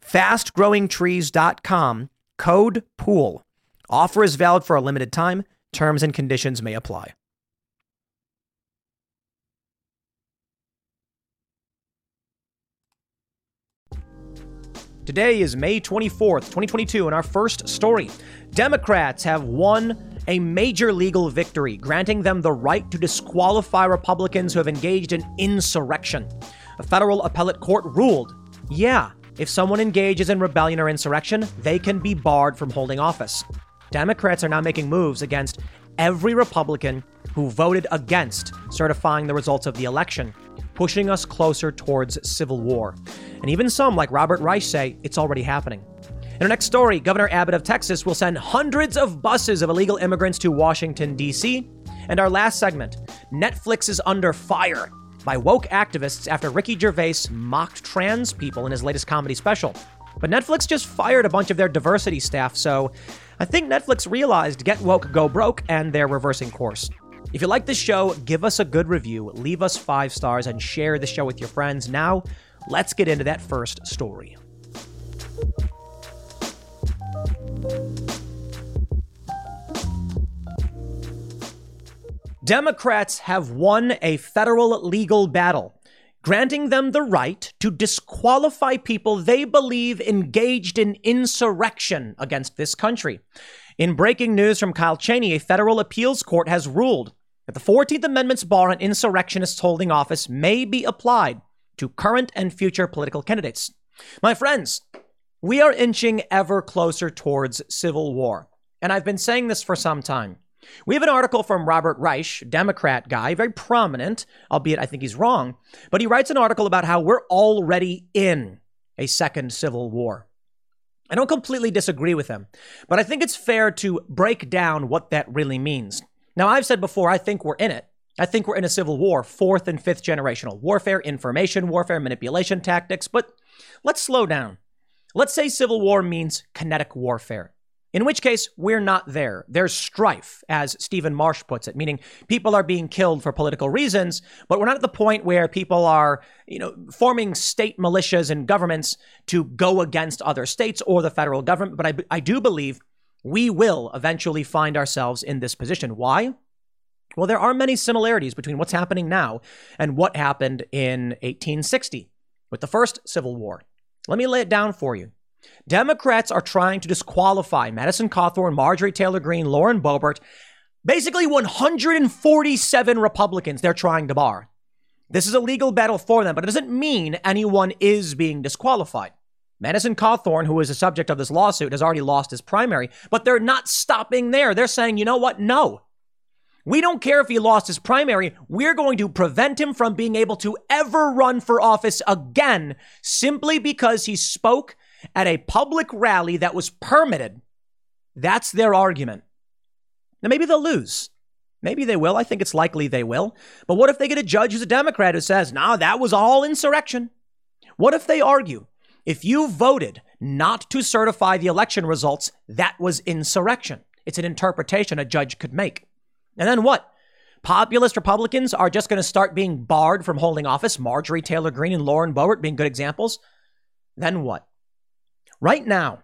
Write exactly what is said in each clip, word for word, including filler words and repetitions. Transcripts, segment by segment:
fast growing trees dot com, code POOL. Offer is valid for a limited time. Terms and conditions may apply. Today is May twenty-fourth, twenty twenty-two, and our first story. Democrats have won a major legal victory, granting them the right to disqualify Republicans who have engaged in insurrection. A federal appellate court ruled, yeah, if someone engages in rebellion or insurrection, they can be barred from holding office. Democrats are now making moves against every Republican who voted against certifying the results of the election, pushing us closer towards civil war. And even some, like Robert Reich, say it's already happening. In our next story, Governor Abbott of Texas will send hundreds of buses of illegal immigrants to Washington, D C. And our last segment, Netflix is under fire by woke activists after Ricky Gervais mocked trans people in his latest comedy special. But Netflix just fired a bunch of their diversity staff, so I think Netflix realized get woke, go broke, and they're reversing course. If you like this show, give us a good review, leave us five stars, and share the show with your friends. Now, let's get into that first story. Democrats have won a federal legal battle, granting them the right to disqualify people they believe engaged in insurrection against this country. In breaking news from Kyle Cheney, a federal appeals court has ruled that the fourteenth Amendment's bar on insurrectionists holding office may be applied to current and future political candidates. My friends, we are inching ever closer towards civil war, and I've been saying this for some time. We have an article from Robert Reich, Democrat guy, very prominent, albeit I think he's wrong, but he writes an article about how we're already in a second civil war. I don't completely disagree with him, but I think it's fair to break down what that really means. Now, I've said before, I think we're in it. I think we're in a civil war, fourth and fifth generational warfare, information warfare, manipulation tactics, but let's slow down. Let's say civil war means kinetic warfare. In which case, we're not there. There's strife, as Stephen Marsh puts it, meaning people are being killed for political reasons, but we're not at the point where people are, you know, forming state militias and governments to go against other states or the federal government. But I, I do believe we will eventually find ourselves in this position. Why? Well, there are many similarities between what's happening now and what happened in eighteen sixty with the first Civil War. Let me lay it down for you. Democrats are trying to disqualify Madison Cawthorn, Marjorie Taylor Greene, Lauren Boebert, basically one hundred forty-seven Republicans they're trying to bar. This is a legal battle for them, but it doesn't mean anyone is being disqualified. Madison Cawthorn, who is the subject of this lawsuit, has already lost his primary, but they're not stopping there. They're saying, you know what? No. We don't care if he lost his primary. We're going to prevent him from being able to ever run for office again simply because he spoke at a public rally that was permitted. That's their argument. Now, maybe they'll lose. Maybe they will. I think it's likely they will. But what if they get a judge who's a Democrat who says, nah, that was all insurrection? What if they argue, if you voted not to certify the election results, that was insurrection? It's an interpretation a judge could make. And then what? Populist Republicans are just going to start being barred from holding office, Marjorie Taylor Greene and Lauren Boebert being good examples. Then what? Right now,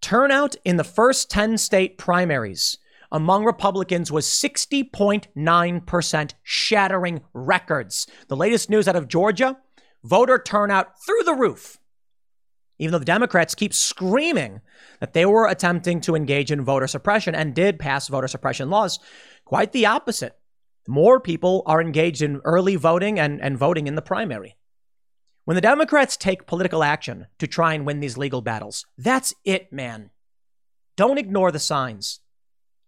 turnout in the first ten state primaries among Republicans was sixty point nine percent, shattering records. The latest news out of Georgia, voter turnout through the roof. even though the Democrats keep screaming that they were attempting to engage in voter suppression and did pass voter suppression laws. Quite the opposite. More people are engaged in early voting and, and voting in the primary. When the Democrats take political action to try and win these legal battles, that's it, man. Don't ignore the signs.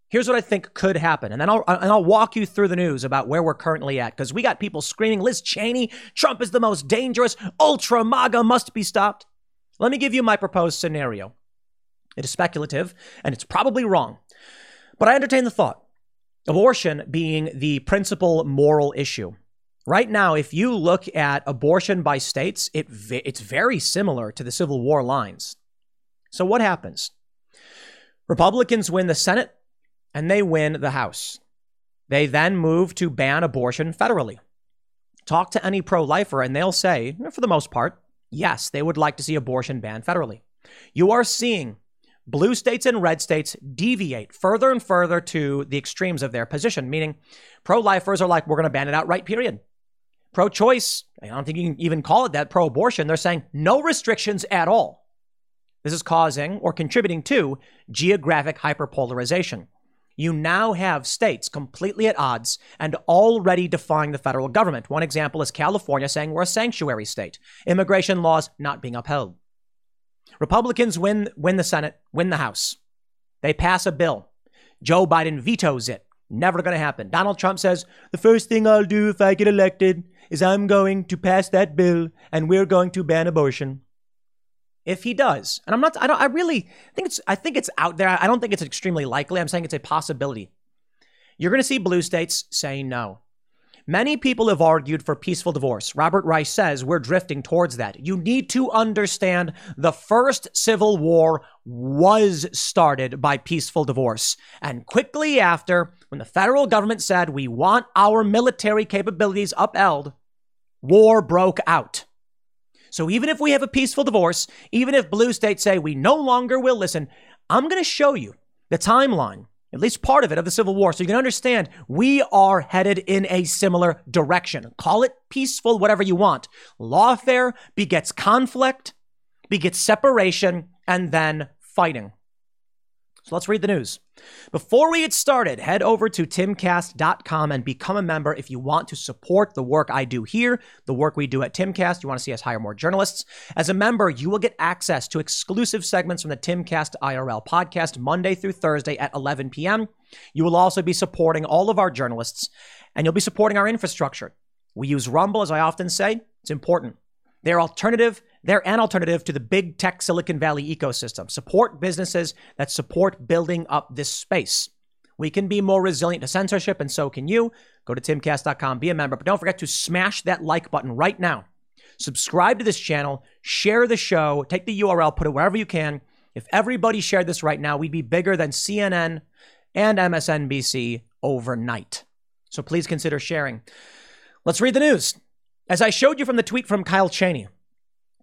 Here's what I think could happen. And then I'll, and I'll walk you through the news about where we're currently at, because we got people screaming, Liz Cheney, Trump is the most dangerous, ultra MAGA must be stopped. Let me give you my proposed scenario. It is speculative and it's probably wrong, but I entertain the thought. Abortion being the principal moral issue. Right now, if you look at abortion by states, it it's very similar to the Civil War lines. So what happens? Republicans win the Senate and they win the House. They then move to ban abortion federally. Talk to any pro-lifer and they'll say, for the most part, yes, they would like to see abortion banned federally. You are seeing blue states and red states deviate further and further to the extremes of their position, meaning pro-lifers are like, we're going to ban it outright, period. Pro-choice, I don't think you can even call it that, pro-abortion, they're saying no restrictions at all. This is causing or contributing to geographic hyperpolarization. You now have states completely at odds and already defying the federal government. One example is California saying we're a sanctuary state, immigration laws not being upheld. Republicans win win the Senate, win the House. They pass a bill. Joe Biden vetoes it. Never going to happen. Donald Trump says, the first thing I'll do if I get elected is I'm going to pass that bill and we're going to ban abortion. If he does, and I'm not, I don't, I really think it's, I think it's out there. I don't think it's extremely likely. I'm saying it's a possibility. You're going to see blue states say no. Many people have argued for peaceful divorce. Robert Reich says we're drifting towards that. You need to understand the first Civil War was started by peaceful divorce. And quickly after, when the federal government said we want our military capabilities upheld, war broke out. So even if we have a peaceful divorce, even if blue states say we no longer will listen, I'm going to show you the timeline, at least part of it, of the Civil War. So you can understand we are headed in a similar direction. Call it peaceful, whatever you want. Lawfare begets conflict, begets separation, and then fighting. So let's read the news. Before we get started, head over to timcast dot com and become a member if you want to support the work I do here, the work we do at Timcast. You want to see us hire more journalists. As a member, you will get access to exclusive segments from the Timcast I R L podcast Monday through Thursday at eleven p.m. You will also be supporting all of our journalists, and you'll be supporting our infrastructure. We use Rumble, as I often say. It's important. They're alternative. They're an alternative to the big tech Silicon Valley ecosystem. Support businesses that support building up this space. We can be more resilient to censorship, and so can you. Go to timcast dot com, be a member, but don't forget to smash that like button right now. Subscribe to this channel, share the show, take the U R L, put it wherever you can. If everybody shared this right now, we'd be bigger than C N N and M S N B C overnight. So please consider sharing. Let's read the news. As I showed you from the tweet from Kyle Cheney,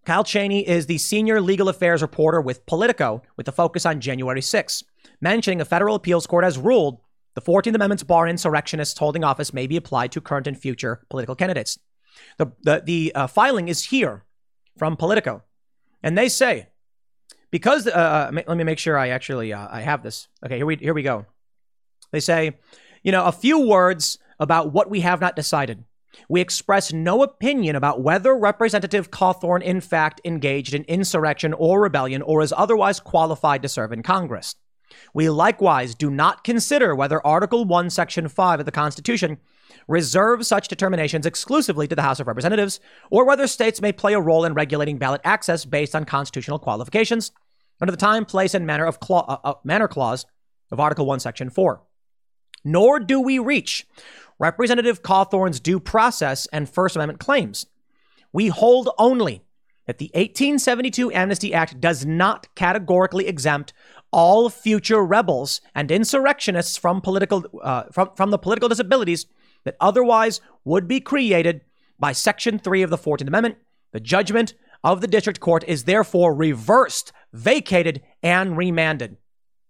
Kyle Cheney is the senior legal affairs reporter with Politico, with a focus on January sixth, mentioning a federal appeals court has ruled the fourteenth Amendment's bar insurrectionists holding office may be applied to current and future political candidates. The, the, the uh, filing is here from Politico. And they say, because, uh, let me make sure I actually, uh, I have this. Okay, here we here we go. They say, you know, a few words about what we have not decided. We express no opinion about whether Representative Cawthorn in fact engaged in insurrection or rebellion or is otherwise qualified to serve in Congress. We likewise do not consider whether Article one, Section five of the Constitution reserves such determinations exclusively to the House of Representatives or whether states may play a role in regulating ballot access based on constitutional qualifications under the time, place, and manner of cla- uh, manner clause of Article one, Section four. Nor do we reach Representative Cawthorn's due process and First Amendment claims. We hold only that the eighteen seventy-two Amnesty Act does not categorically exempt all future rebels and insurrectionists from political uh, from, from the political disabilities that otherwise would be created by Section three of the fourteenth Amendment. The judgment of the district court is therefore reversed, vacated, and remanded.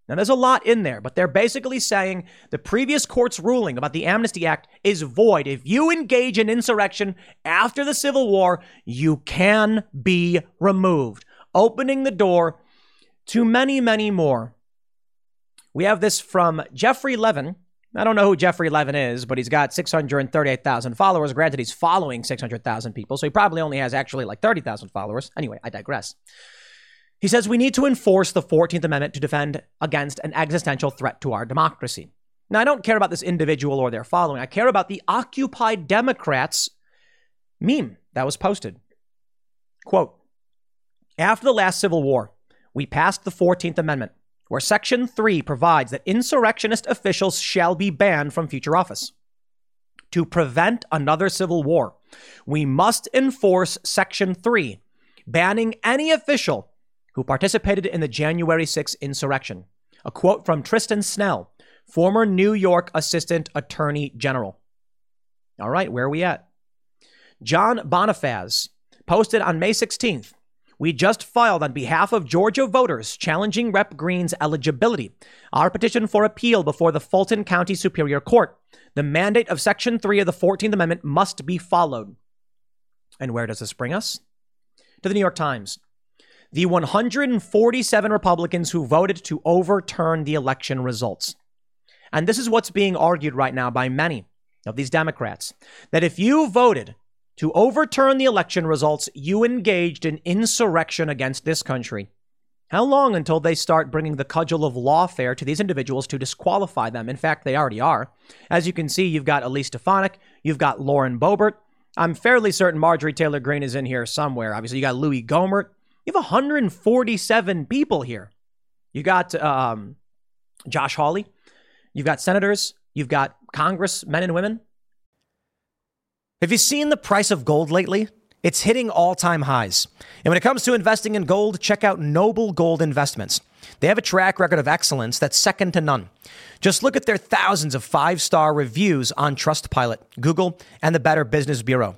Now, there's a lot in there, but they're basically saying the previous court's ruling about the Amnesty Act is void. If you engage in insurrection after the Civil War, you can be removed. opening the door to many, many more. We have this from Jeffrey Levin. I don't know who Jeffrey Levin is, but he's got six hundred thirty-eight thousand followers. Granted, he's following six hundred thousand people, so he probably only has actually like thirty thousand followers. Anyway, I digress. He says, we need to enforce the fourteenth Amendment to defend against an existential threat to our democracy. Now, I don't care about this individual or their following. I care about the Occupy Democrats meme that was posted. Quote, after the last Civil War, we passed the fourteenth Amendment, where Section three provides that insurrectionist officials shall be banned from future office. To prevent another civil war, we must enforce Section three, banning any official who participated in the January sixth insurrection. A quote from Tristan Snell, former New York Assistant Attorney General. All right, where are we at? John Bonifaz posted on May sixteenth, we just filed on behalf of Georgia voters challenging Representative Greene's eligibility, our petition for appeal before the Fulton County Superior Court. The mandate of Section three of the fourteenth Amendment must be followed. And where does this bring us? To the New York Times. The one hundred forty-seven Republicans who voted to overturn the election results. And this is what's being argued right now by many of these Democrats, that if you voted to overturn the election results, you engaged in insurrection against this country. How long until they start bringing the cudgel of lawfare to these individuals to disqualify them? In fact, they already are. As you can see, you've got Elise Stefanik. You've got Lauren Boebert. I'm fairly certain Marjorie Taylor Greene is in here somewhere. Obviously, you got Louis Gohmert. You have one hundred forty-seven people here. You got um, Josh Hawley. You've got senators. You've got congressmen and women. Have you seen the price of gold lately? It's hitting all-time highs. And when it comes to investing in gold, check out Noble Gold Investments. They have a track record of excellence that's second to none. Just look at their thousands of five-star reviews on Trustpilot, Google, and the Better Business Bureau.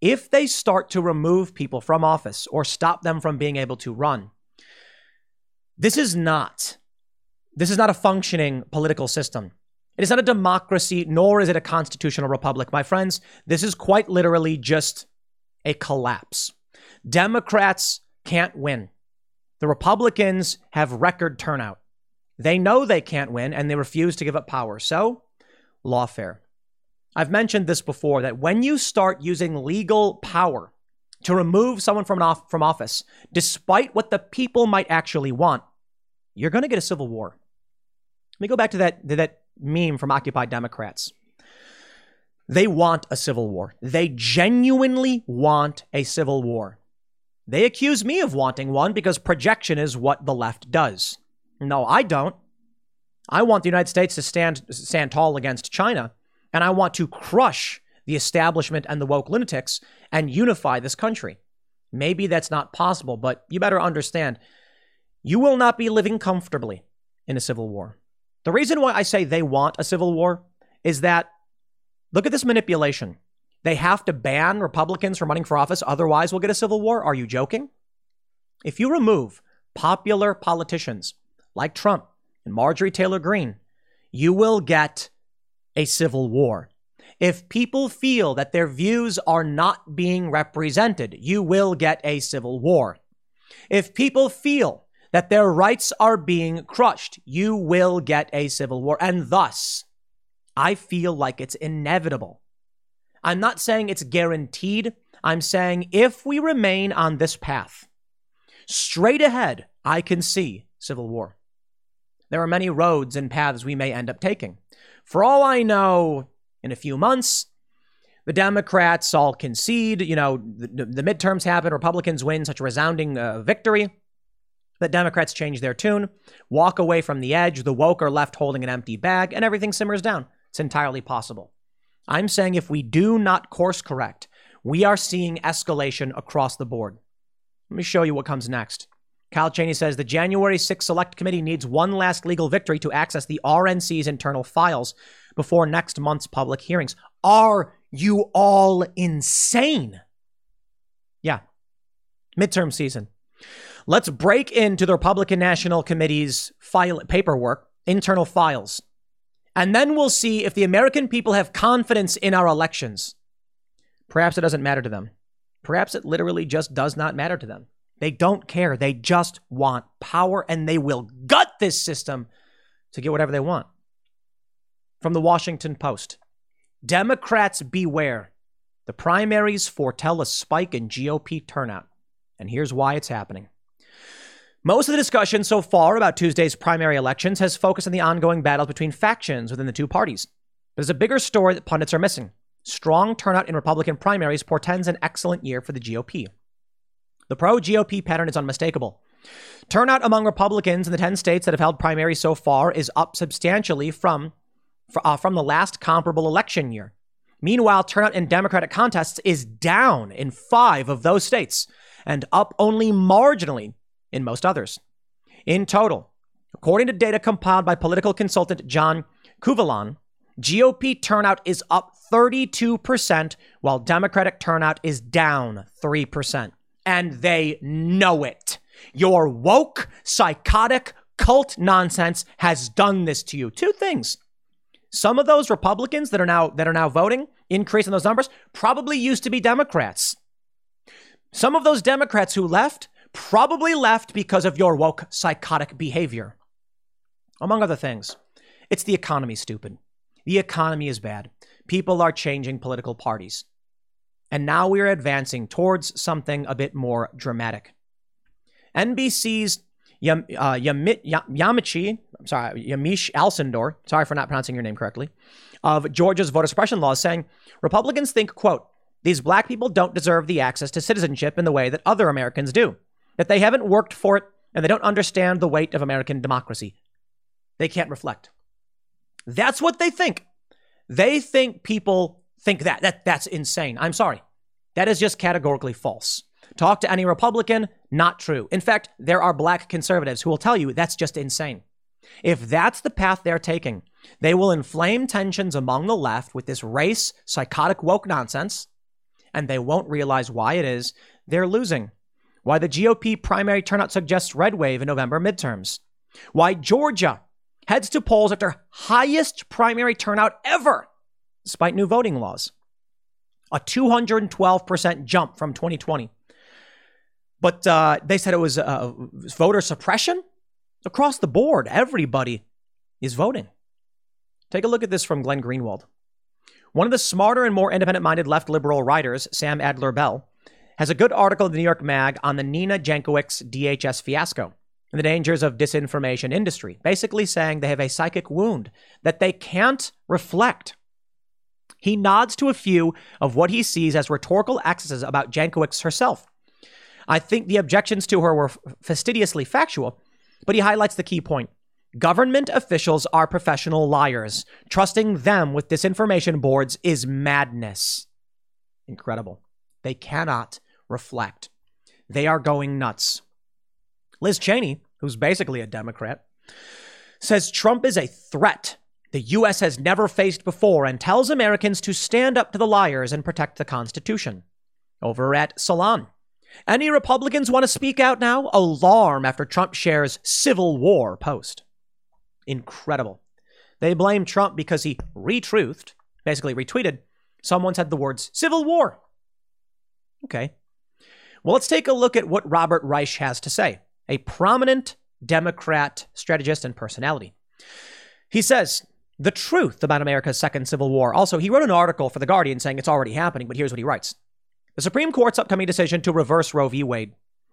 If they start to remove people from office or stop them from being able to run, this is not... This is not a functioning political system. It is not a democracy, nor is it a constitutional republic, my friends. This is quite literally just a collapse. Democrats can't win. The Republicans have record turnout. They know they can't win, and they refuse to give up power. So, lawfare. I've mentioned this before, that when you start using legal power to remove someone from, an off- from office, despite what the people might actually want, you're going to get a civil war. Let me go back to that, to that meme from Occupy Democrats. They want a civil war. They genuinely want a civil war. They accuse me of wanting one because projection is what the left does. No, I don't. I want the United States to stand, stand tall against China, and I want to crush the establishment and the woke lunatics and unify this country. Maybe that's not possible, but you better understand, you will not be living comfortably in a civil war. The reason why I say they want a civil war is that, look at this manipulation. They have to ban Republicans from running for office, otherwise we'll get a civil war. Are you joking? If you remove popular politicians like Trump and Marjorie Taylor Greene, you will get a civil war. If people feel that their views are not being represented, you will get a civil war. If people feel that their rights are being crushed, you will get a civil war. And thus, I feel like it's inevitable. I'm not saying it's guaranteed. I'm saying if we remain on this path, straight ahead, I can see civil war. There are many roads and paths we may end up taking. For all I know, in a few months, the Democrats all concede, you know, the, the midterms happen, Republicans win such a resounding uh, victory that Democrats change their tune, walk away from the edge, the woke are left holding an empty bag, and everything simmers down. It's entirely possible. I'm saying if we do not course correct, we are seeing escalation across the board. Let me show you what comes next. Kyle Cheney says the January sixth Select Committee needs one last legal victory to access the R N C's internal files before next month's public hearings. Are you all insane? Yeah. Midterm season. Let's break into the Republican National Committee's file paperwork, internal files, and then we'll see if the American people have confidence in our elections. Perhaps it doesn't matter to them. Perhaps it literally just does not matter to them. They don't care. They just want power, and they will gut this system to get whatever they want. From the Washington Post, Democrats beware. The primaries foretell a spike in G O P turnout. And here's why it's happening. Most of the discussion so far about Tuesday's primary elections has focused on the ongoing battles between factions within the two parties. There's a bigger story that pundits are missing. Strong turnout in Republican primaries portends an excellent year for the G O P. The pro-G O P pattern is unmistakable. Turnout among Republicans in the ten states that have held primaries so far is up substantially from, uh, from the last comparable election year. Meanwhile, turnout in Democratic contests is down in five of those states and up only marginally in most others. In total, according to data compiled by political consultant John Kuvalan, G O P turnout is up thirty-two percent, while Democratic turnout is down three percent. And they know it. Your woke, psychotic, cult nonsense has done this to you. Two things. Some of those Republicans that are now that are now voting, increasing those numbers, probably used to be Democrats. Some of those Democrats who left probably left because of your woke, psychotic behavior. Among other things, it's the economy, stupid. The economy is bad. People are changing political parties. And now we are advancing towards something a bit more dramatic. N B C's Yam, uh, Yami, Yamiche, I'm sorry, Yamiche Alcindor, sorry for not pronouncing your name correctly, of Georgia's voter suppression laws, saying Republicans think, quote, these black people don't deserve the access to citizenship in the way that other Americans do, that they haven't worked for it, and they don't understand the weight of American democracy. They can't reflect. That's what they think. They think people think that. that. That's insane. I'm sorry. That is just categorically false. Talk to any Republican, not true. In fact, there are black conservatives who will tell you that's just insane. If that's the path they're taking, they will inflame tensions among the left with this race, psychotic woke nonsense, and they won't realize why it is they're losing. Why the G O P primary turnout suggests red wave in November midterms. Why Georgia heads to polls after highest primary turnout ever, despite new voting laws. A two hundred twelve percent jump from twenty twenty. But uh, they said it was uh, voter suppression. Across the board, everybody is voting. Take a look at this from Glenn Greenwald. One of the smarter and more independent-minded left liberal writers, Sam Adler Bell, has a good article in the New York Mag on the Nina Jankowicz D H S fiasco and the dangers of disinformation industry, basically saying they have a psychic wound that they can't reflect. He nods to a few of what he sees as rhetorical excesses about Jankowicz herself. I think the objections to her were fastidiously factual, but he highlights the key point. Government officials are professional liars. Trusting them with disinformation boards is madness. Incredible. They cannot reflect. They are going nuts. Liz Cheney, who's basically a Democrat, says Trump is a threat the U S has never faced before and tells Americans to stand up to the liars and protect the Constitution. Over at Salon, any Republicans want to speak out now? Alarm after Trump shares Civil War post. Incredible. They blame Trump because he retruthed, basically retweeted, someone said the words Civil War. Okay. Well, let's take a look at what Robert Reich has to say, a prominent Democrat strategist and personality. He says the truth about America's second Civil War. Also, he wrote an article for The Guardian saying it's already happening, but here's what he writes. The Supreme Court's upcoming decision to reverse Roe v. Wade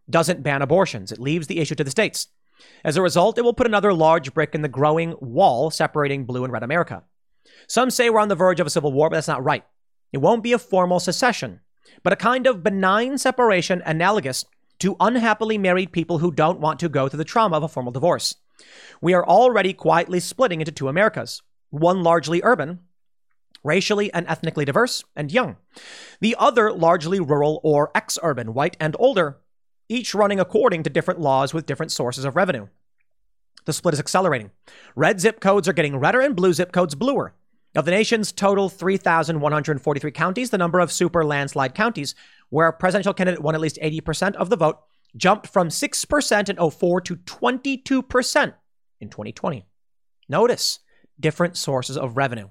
doesn't ban abortions. It leaves the issue to the states. As a result, it will put another large brick in the growing wall separating blue and red America. Some say we're on the verge of a civil war, but that's not right. It won't be a formal secession, but a kind of benign separation analogous to unhappily married people who don't want to go through the trauma of a formal divorce. We are already quietly splitting into two Americas, one largely urban, racially and ethnically diverse and young, the other largely rural or ex-urban, white and older, each running according to different laws with different sources of revenue. The split is accelerating. Red zip codes are getting redder and blue zip codes bluer. Of the nation's total three thousand one hundred forty-three counties, the number of super landslide counties where a presidential candidate won at least eighty percent of the vote jumped from six percent in oh four to twenty-two percent in twenty twenty. Notice different sources of revenue.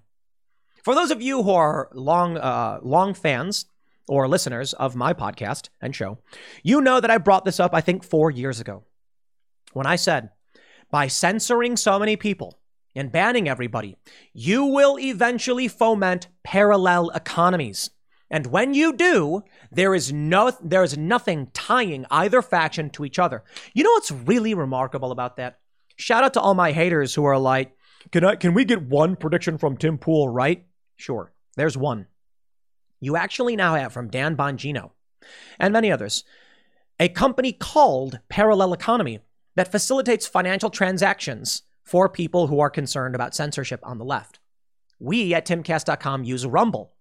For those of you who are long, uh, long fans or listeners of my podcast and show, you know that I brought this up, I think, four years ago when I said, by censoring so many people and banning everybody, you will eventually foment parallel economies. And when you do, there is no, there is nothing tying either faction to each other. You know what's really remarkable about that? Shout out to all my haters who are like, can I, can we get one prediction from Tim Pool, right? Sure, there's one. You actually now have, from Dan Bongino and many others, a company called Parallel Economy that facilitates financial transactions for people who are concerned about censorship on the left. We at Timcast dot com use Rumble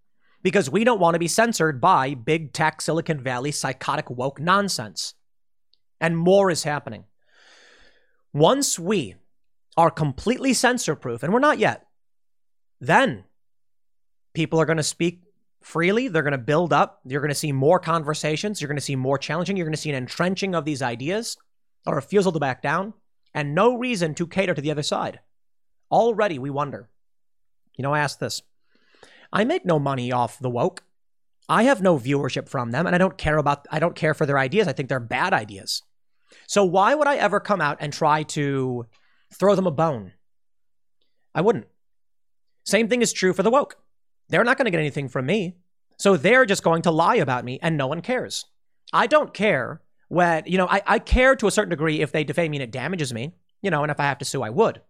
because we don't want to be censored by big tech, Silicon Valley, psychotic woke nonsense. And more is happening. Once we are completely censor-proof, and we're not yet, then people are going to speak freely. They're going to build up. You're going to see more conversations. You're going to see more challenging. You're going to see an entrenching of these ideas, a refusal to back down, and no reason to cater to the other side. Already we wonder. You know, I asked this. I make no money off the woke. I have no viewership from them, and I don't care about, I don't care for their ideas. I think they're bad ideas. So why would I ever come out and try to throw them a bone? I wouldn't. Same thing is true for the woke. They're not going to get anything from me. So they're just going to lie about me, and no one cares. I don't care. When, you know, I, I care to a certain degree if they defame me and it damages me, you know, and if I have to sue, I would.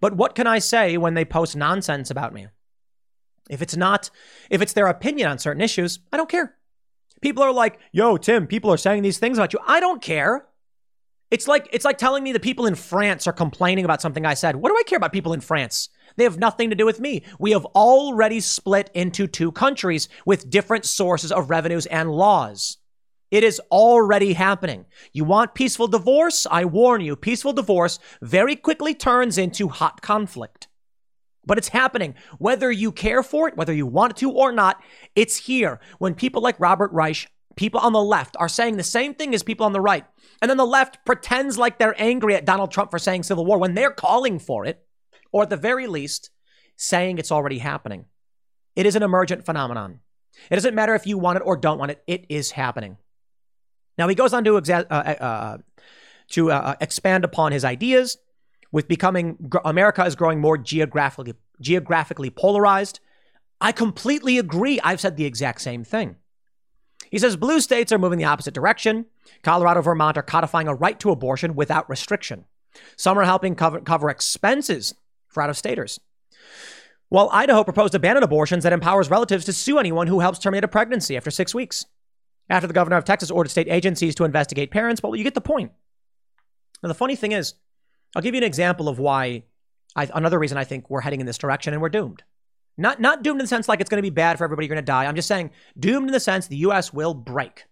But what can I say when they post nonsense about me? If it's not, if it's their opinion on certain issues, I don't care. People are like, yo, Tim, people are saying these things about you. I don't care. It's like, it's like telling me the people in France are complaining about something I said. What do I care about people in France? They have nothing to do with me. We have already split into two countries with different sources of revenues and laws. It is already happening. You want peaceful divorce? I warn you, peaceful divorce very quickly turns into hot conflict. But it's happening. Whether you care for it, whether you want to or not, it's here. When people like Robert Reich, people on the left, are saying the same thing as people on the right, and then the left pretends like they're angry at Donald Trump for saying civil war when they're calling for it, or at the very least, saying it's already happening. It is an emergent phenomenon. It doesn't matter if you want it or don't want it. It is happening. Now, he goes on to exa- uh, uh, to uh, expand upon his ideas with becoming America is growing more geographically geographically polarized. I completely agree. I've said the exact same thing. He says blue states are moving the opposite direction. Colorado, Vermont are codifying a right to abortion without restriction. Some are helping cover, cover expenses for out-of-staters. While Idaho proposed a ban on abortions that empowers relatives to sue anyone who helps terminate a pregnancy after six weeks. After the governor of Texas ordered state agencies to investigate parents, but you get the point. Now, the funny thing is, I'll give you an example of why, I, another reason I think we're heading in this direction and we're doomed. Not not doomed in the sense like it's going to be bad for everybody, you're going to die. I'm just saying doomed in the sense the U S will break.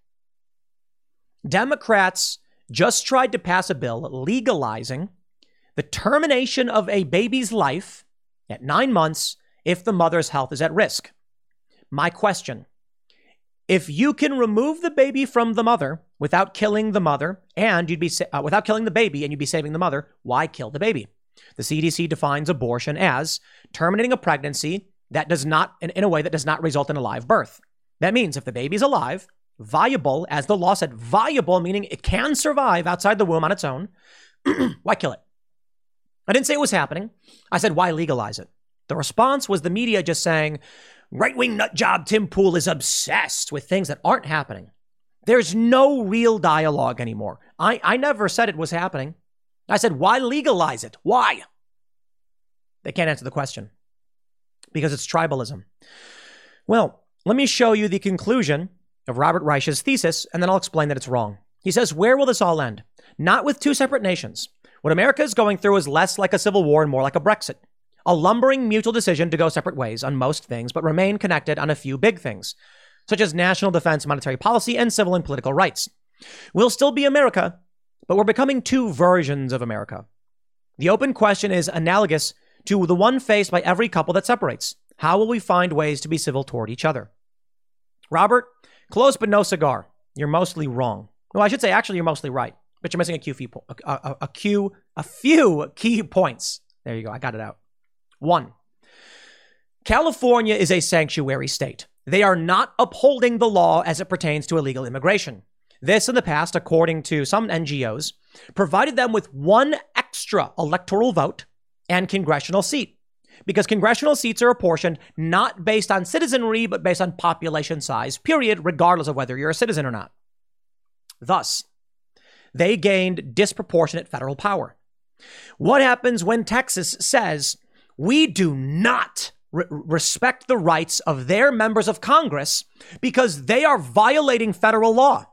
Democrats just tried to pass a bill legalizing the termination of a baby's life at nine months if the mother's health is at risk. My question: if you can remove the baby from the mother without killing the mother, and you'd be uh, without killing the baby, and you'd be saving the mother, why kill the baby? The C D C defines abortion as terminating a pregnancy that does not, in, in a way that does not result in a live birth. That means if the baby's alive, viable, as the law said, viable, meaning it can survive outside the womb on its own, why kill it? I didn't say it was happening. I said, why legalize it? The response was the media just saying, right-wing nutjob Tim Pool is obsessed with things that aren't happening. There's no real dialogue anymore. I, I never said it was happening. I said, why legalize it? Why? They can't answer the question because it's tribalism. Well, let me show you the conclusion of Robert Reich's thesis, and then I'll explain that it's wrong. He says, where will this all end? Not with two separate nations. What America is going through is less like a civil war and more like a Brexit, a lumbering mutual decision to go separate ways on most things, but remain connected on a few big things, such as national defense, monetary policy, and civil and political rights. We'll still be America, but we're becoming two versions of America. The open question is analogous to the one faced by every couple that separates. How will we find ways to be civil toward each other? Robert, close but no cigar. You're mostly wrong. Well, I should say, actually, you're mostly right, but you're missing a few, a, a, a, few, a few key points. There you go. I got it out. One, California is a sanctuary state. They are not upholding the law as it pertains to illegal immigration. This, in the past, according to some N G Os, provided them with one extra electoral vote and congressional seat, because congressional seats are apportioned not based on citizenry, but based on population size, period, regardless of whether you're a citizen or not. Thus, they gained disproportionate federal power. What happens when Texas says, we do not re- respect the rights of their members of Congress because they are violating federal law,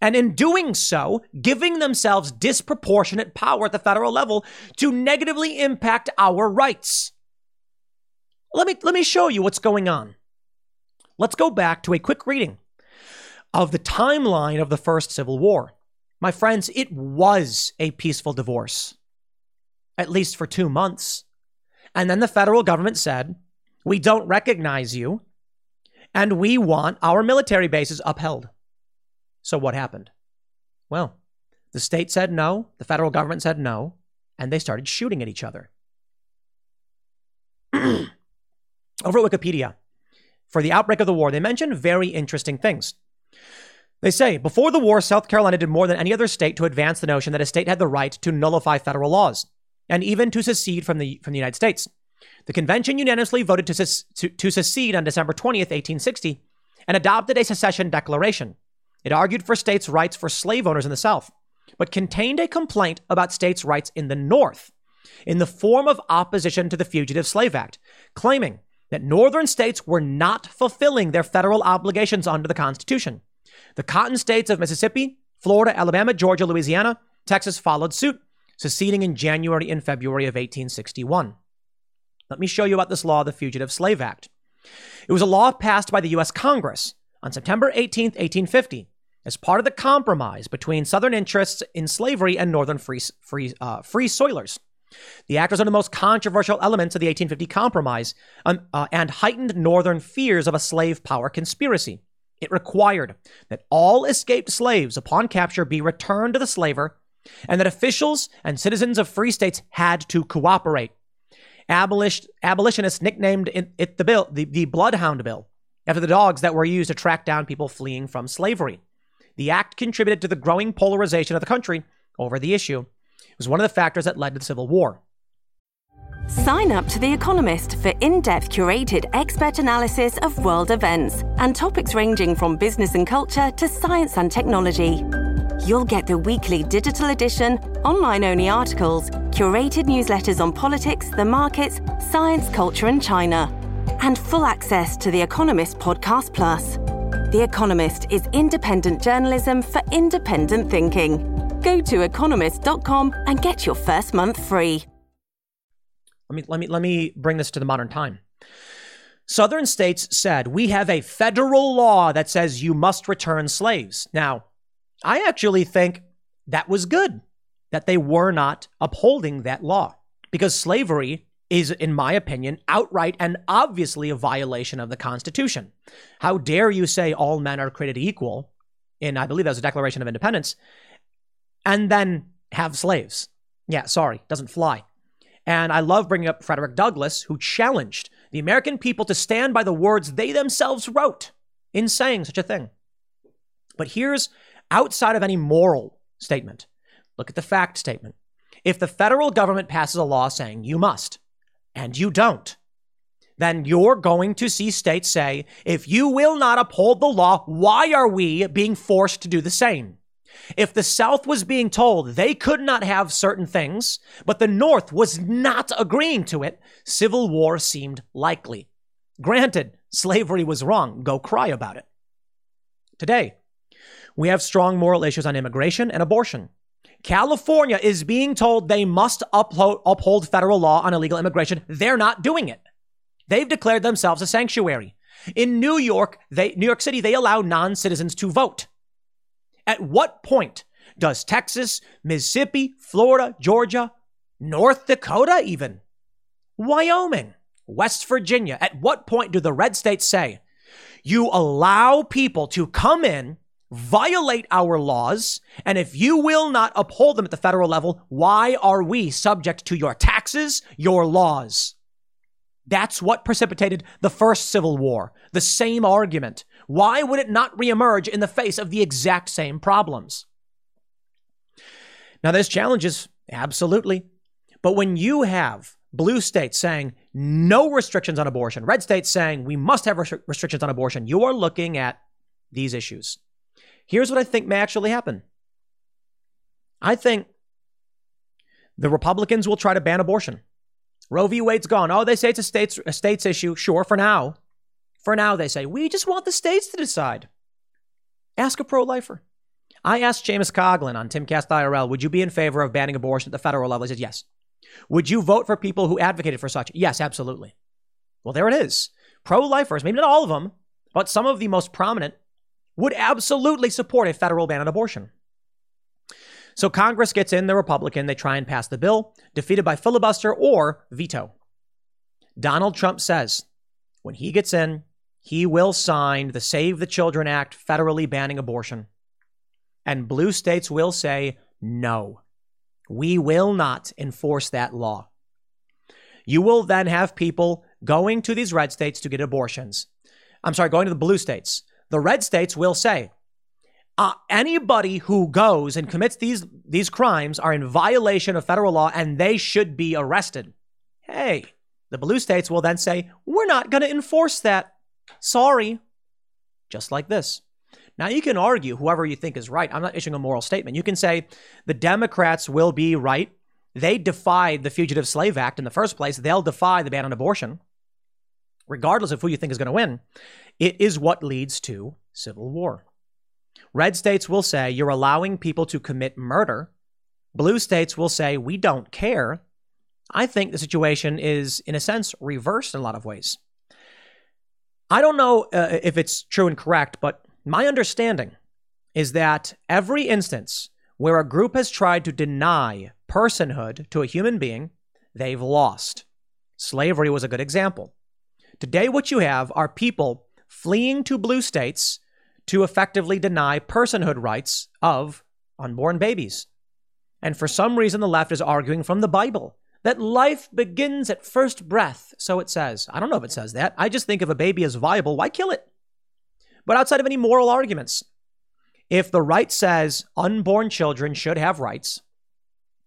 and in doing so, giving themselves disproportionate power at the federal level to negatively impact our rights? Let me, let me show you what's going on. Let's go back to a quick reading of the timeline of the first Civil War. My friends, it was a peaceful divorce, at least for two months. And then the federal government said, we don't recognize you, and we want our military bases upheld. So what happened? Well, the state said no, the federal government said no, and they started shooting at each other. Over at Wikipedia, for the outbreak of the war, they mention very interesting things. They say, before the war, South Carolina did more than any other state to advance the notion that a state had the right to nullify federal laws and even to secede from the from the United States. The convention unanimously voted to, to, to secede on December twentieth, eighteen sixty, and adopted a secession declaration. It argued for states' rights for slave owners in the South, but contained a complaint about states' rights in the North in the form of opposition to the Fugitive Slave Act, claiming that northern states were not fulfilling their federal obligations under the Constitution. The cotton states of Mississippi, Florida, Alabama, Georgia, Louisiana, Texas followed suit, seceding in January and February of eighteen sixty-one. Let me show you about this law, the Fugitive Slave Act. It was a law passed by the U S Congress on September eighteenth, eighteen fifty. As part of the compromise between Southern interests in slavery and Northern free, free, uh, free soilers. The act was one of the most controversial elements of the eighteen fifty Compromise um, uh, and heightened Northern fears of a slave power conspiracy. It required that all escaped slaves upon capture be returned to the slaver, and that officials and citizens of free states had to cooperate. Abolish, abolitionists nicknamed it, it the bill, the, the Bloodhound Bill, after the dogs that were used to track down people fleeing from slavery. The act contributed to the growing polarization of the country over the issue. It was one of the factors that led to the Civil War. Sign up to The Economist for in-depth curated expert analysis of world events and topics ranging from business and culture to science and technology. You'll get the weekly digital edition, online-only articles, curated newsletters on politics, the markets, science, culture, and China, and full access to The Economist Podcast Plus. The Economist is independent journalism for independent thinking. Go to economist dot com and get your first month free. Let me let me let me bring this to the modern time. Southern states said, we have a federal law that says you must return slaves. Now, I actually think that was good that they were not upholding that law, because slavery is, in my opinion, outright and obviously a violation of the Constitution. How dare you say all men are created equal, in I believe that was a Declaration of Independence, and then have slaves. Yeah, sorry, doesn't fly. And I love bringing up Frederick Douglass, who challenged the American people to stand by the words they themselves wrote in saying such a thing. But here's outside of any moral statement. Look at the fact statement. If the federal government passes a law saying you must, and you don't, then you're going to see states say, if you will not uphold the law, why are we being forced to do the same? If the South was being told they could not have certain things, but the North was not agreeing to it, civil war seemed likely. Granted, slavery was wrong. Go cry about it. Today, we have strong moral issues on immigration and abortion. California is being told they must uphold, uphold federal law on illegal immigration. They're not doing it. They've declared themselves a sanctuary. In New York, they, New York City, they allow non-citizens to vote. At what point does Texas, Mississippi, Florida, Georgia, North Dakota even, Wyoming, West Virginia, at what point do the red states say, you allow people to come in, violate our laws, and if you will not uphold them at the federal level, why are we subject to your taxes, your laws? That's what precipitated the first Civil War, the same argument. Why would it not reemerge in the face of the exact same problems? Now, there's challenges, absolutely. But when you have blue states saying no restrictions on abortion, red states saying we must have restri- restrictions on abortion, you are looking at these issues. Here's what I think may actually happen. I think the Republicans will try to ban abortion. Roe v. Wade's gone. Oh, they say it's a states, a states issue. Sure, for now. For now, they say, we just want the states to decide. Ask a pro-lifer. I asked Seamus Coghlan on Timcast I R L, would you be in favor of banning abortion at the federal level? He said, yes. Would you vote for people who advocated for such? Yes, absolutely. Well, there it is. Pro-lifers, maybe not all of them, but some of the most prominent, would absolutely support a federal ban on abortion. So Congress gets in the Republican, they try and pass the bill, defeated by filibuster or veto. Donald Trump says, when he gets in, he will sign the Save the Children Act federally banning abortion. And blue states will say, no, we will not enforce that law. You will then have people going to these red states to get abortions. I'm sorry, going to the blue states. The red states will say, Uh, anybody who goes and commits these these crimes are in violation of federal law and they should be arrested. Hey, the blue states will then say, we're not going to enforce that. Sorry. Just like this. Now, you can argue whoever you think is right. I'm not issuing a moral statement. You can say the Democrats will be right. They defied the Fugitive Slave Act in the first place. They'll defy the ban on abortion. Regardless of who you think is going to win, it is what leads to civil war. Red states will say you're allowing people to commit murder. Blue states will say we don't care. I think the situation is, in a sense, reversed in a lot of ways. I don't know uh, if it's true and correct, but my understanding is that every instance where a group has tried to deny personhood to a human being, they've lost. Slavery was a good example. Today, what you have are people fleeing to blue states to effectively deny personhood rights of unborn babies. And for some reason, the left is arguing from the Bible that life begins at first breath. So it says, I don't know if it says that. I just think if a baby is viable, why kill it? But outside of any moral arguments, if the right says unborn children should have rights,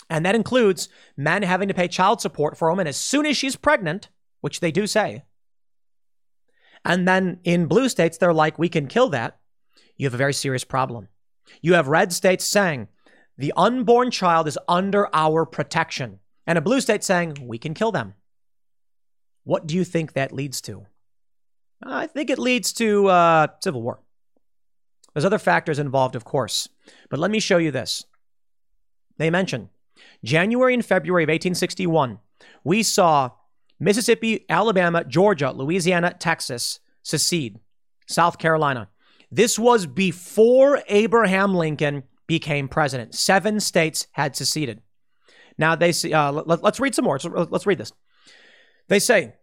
and that includes men having to pay child support for a woman as soon as she's pregnant, which they do say, and then in blue states, they're like, we can kill that. You have a very serious problem. You have red states saying the unborn child is under our protection and a blue state saying we can kill them. What do you think that leads to? I think it leads to uh, civil war. There's other factors involved, of course, but let me show you this. They mention January and February of eighteen sixty-one, we saw Mississippi, Alabama, Georgia, Louisiana, Texas secede, South Carolina. This was before Abraham Lincoln became president. Seven states had seceded. Now, they uh, let, let's read some more. Let's, let's read this. They say,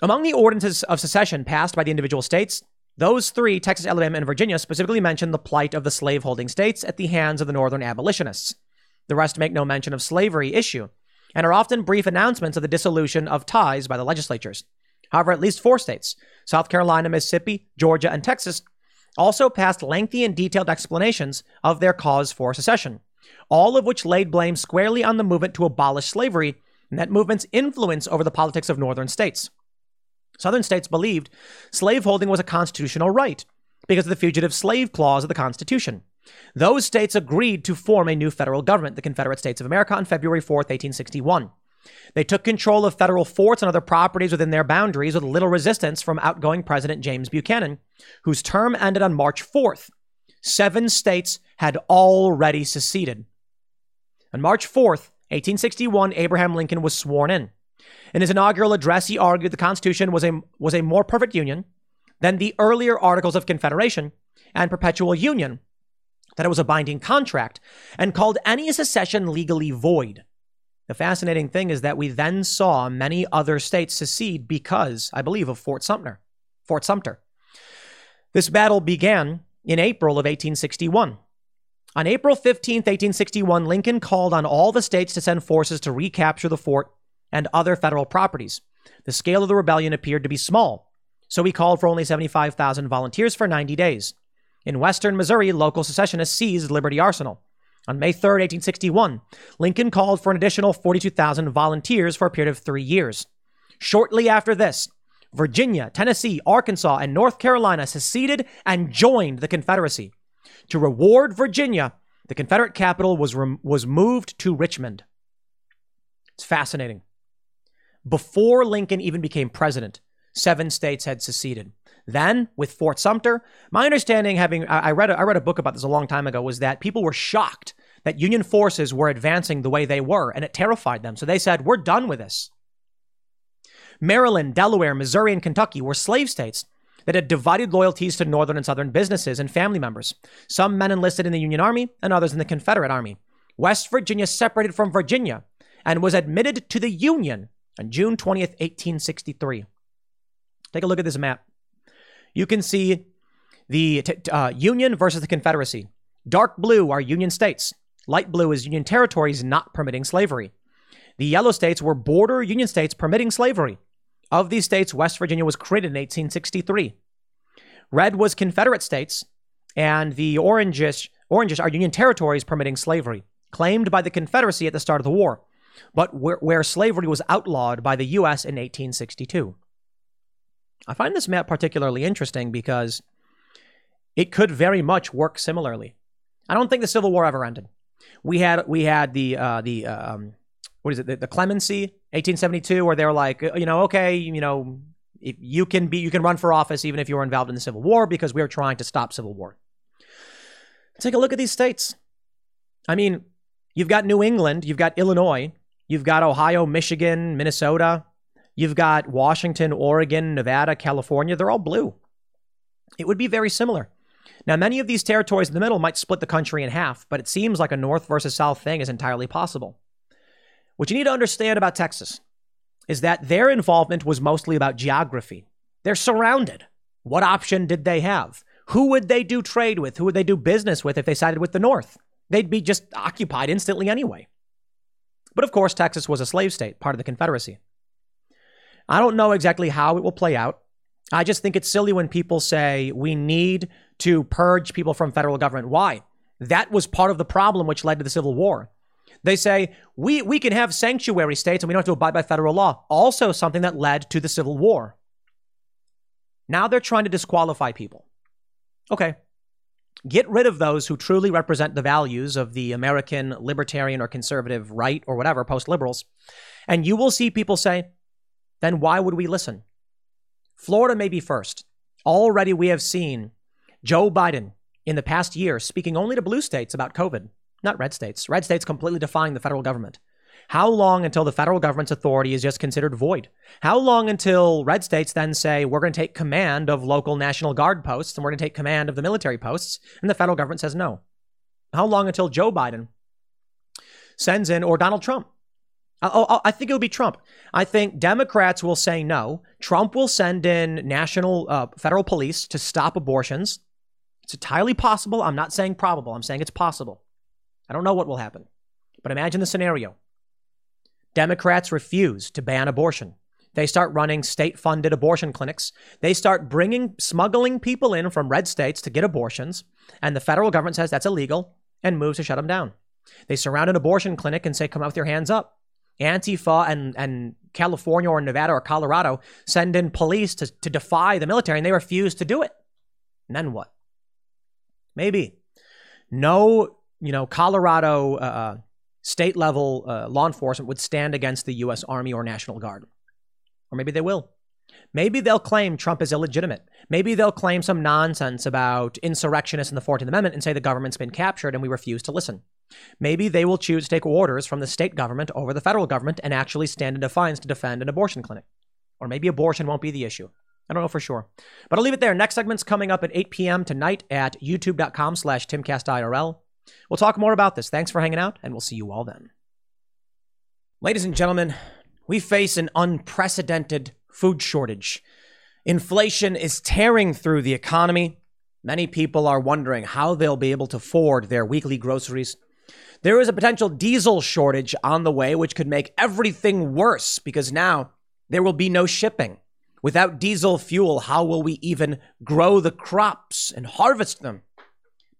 among the ordinances of secession passed by the individual states, those three, Texas, Alabama, and Virginia, specifically mention the plight of the slaveholding states at the hands of the northern abolitionists. The rest make no mention of slavery issue and are often brief announcements of the dissolution of ties by the legislatures. However, at least four states, South Carolina, Mississippi, Georgia, and Texas, also passed lengthy and detailed explanations of their cause for secession, all of which laid blame squarely on the movement to abolish slavery and that movement's influence over the politics of northern states. Southern states believed slaveholding was a constitutional right because of the Fugitive Slave Clause of the Constitution, Those states agreed to form a new federal government, the Confederate States of America, on February fourth, eighteen sixty-one. They took control of federal forts and other properties within their boundaries with little resistance from outgoing President James Buchanan, whose term ended on March fourth. Seven states had already seceded. On March fourth, eighteen sixty-one, Abraham Lincoln was sworn in. In his inaugural address, he argued the Constitution was a, was a more perfect union than the earlier Articles of Confederation and Perpetual Union, that it was a binding contract, and called any secession legally void. The fascinating thing is that we then saw many other states secede because, I believe, of Fort Sumter. Fort Sumter. This battle began in April of eighteen sixty-one. On April fifteenth, eighteen sixty-one, Lincoln called on all the states to send forces to recapture the fort and other federal properties. The scale of the rebellion appeared to be small, so he called for only seventy-five thousand volunteers for ninety days. In western Missouri, local secessionists seized Liberty Arsenal. On May third, eighteen sixty-one, Lincoln called for an additional forty-two thousand volunteers for a period of three years. Shortly after this, Virginia, Tennessee, Arkansas, and North Carolina seceded and joined the Confederacy. To reward Virginia, the Confederate capital was rem- was moved to Richmond. It's fascinating. Before Lincoln even became president, seven states had seceded. Then, with Fort Sumter, my understanding, having I read a, I read a book about this a long time ago, was that people were shocked that Union forces were advancing the way they were, and it terrified them. So they said, "We're done with this." Maryland, Delaware, Missouri, and Kentucky were slave states that had divided loyalties to northern and southern businesses and family members. Some men enlisted in the Union Army and others in the Confederate Army. West Virginia separated from Virginia and was admitted to the Union on June twentieth, eighteen sixty-three. Take a look at this map. You can see the t- uh, Union versus the Confederacy. Dark blue are Union states. Light blue is Union territories not permitting slavery. The yellow states were border Union states permitting slavery. Of these states, West Virginia was created in eighteen sixty-three. Red was Confederate states, and the orangish, orangish are Union territories permitting slavery, claimed by the Confederacy at the start of the war, but where, where slavery was outlawed by the U S in eighteen sixty-two. I find this map particularly interesting because it could very much work similarly. I don't think the Civil War ever ended. We had we had the uh, the um, what is it the, the clemency eighteen seventy-two, where they were like, you know, okay, you know, if you can be you can run for office even if you were involved in the Civil War, because we are trying to stop Civil War. Take a look at these states. I mean, you've got New England, you've got Illinois, you've got Ohio, Michigan, Minnesota. You've got Washington, Oregon, Nevada, California. They're all blue. It would be very similar. Now, many of these territories in the middle might split the country in half, but it seems like a North versus South thing is entirely possible. What you need to understand about Texas is that their involvement was mostly about geography. They're surrounded. What option did they have? Who would they do trade with? Who would they do business with if they sided with the North? They'd be just occupied instantly anyway. But of course, Texas was a slave state, part of the Confederacy. I don't know exactly how it will play out. I just think it's silly when people say we need to purge people from federal government. Why? That was part of the problem which led to the Civil War. They say we, we can have sanctuary states and we don't have to abide by federal law. Also something that led to the Civil War. Now they're trying to disqualify people. Okay. Get rid of those who truly represent the values of the American libertarian or conservative right or whatever, post-liberals. And you will see people say, then why would we listen? Florida may be first. Already we have seen Joe Biden in the past year speaking only to blue states about COVID, not red states. Red states completely defying the federal government. How long until the federal government's authority is just considered void? How long until red states then say, we're going to take command of local National Guard posts and we're going to take command of the military posts, and the federal government says no? How long until Joe Biden sends in, or Donald Trump? Oh, I think it would be Trump. I think Democrats will say no. Trump will send in national uh, federal police to stop abortions. It's entirely possible. I'm not saying probable. I'm saying it's possible. I don't know what will happen. But imagine the scenario. Democrats refuse to ban abortion. They start running state-funded abortion clinics. They start bringing, smuggling people in from red states to get abortions. And the federal government says that's illegal and moves to shut them down. They surround an abortion clinic and say, come out with your hands up. Antifa and, and California or Nevada or Colorado send in police to, to defy the military, and they refuse to do it. And then what? Maybe no, you know, Colorado uh, state level uh, law enforcement would stand against the U S Army or National Guard. Or maybe they will. Maybe they'll claim Trump is illegitimate. Maybe they'll claim some nonsense about insurrectionists in the fourteenth Amendment and say the government's been captured and we refuse to listen. Maybe they will choose to take orders from the state government over the federal government and actually stand in defiance to defend an abortion clinic. Or maybe abortion won't be the issue. I don't know for sure. But I'll leave it there. Next segment's coming up at eight p.m. tonight at youtube.com slash timcastirl. We'll talk more about this. Thanks for hanging out, and we'll see you all then. Ladies and gentlemen, we face an unprecedented food shortage. Inflation is tearing through the economy. Many people are wondering how they'll be able to afford their weekly groceries. There is a potential diesel shortage on the way, which could make everything worse because now there will be no shipping. Without diesel fuel, how will we even grow the crops and harvest them?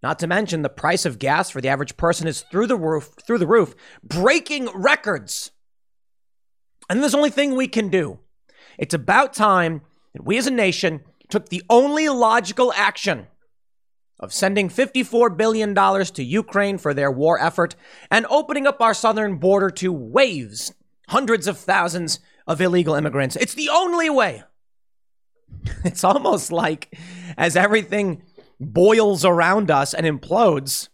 Not to mention the price of gas for the average person is through the roof, through the roof, breaking records. And there's only thing we can do. It's about time that we as a nation took the only logical action of sending fifty-four billion dollars to Ukraine for their war effort and opening up our southern border to waves, hundreds of thousands of illegal immigrants. It's the only way. It's almost like as everything boils around us and implodes,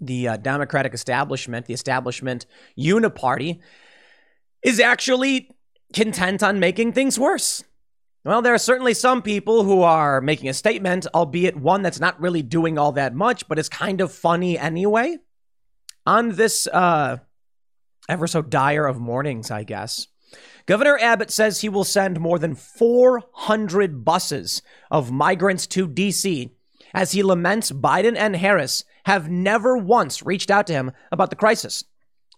the uh, Democratic establishment, the establishment uniparty, is actually content on making things worse. Well, there are certainly some people who are making a statement, albeit one that's not really doing all that much, but it's kind of funny anyway. On this uh, ever so dire of mornings, I guess, Governor Abbott says he will send more than four hundred buses of migrants to D C as he laments Biden and Harris have never once reached out to him about the crisis.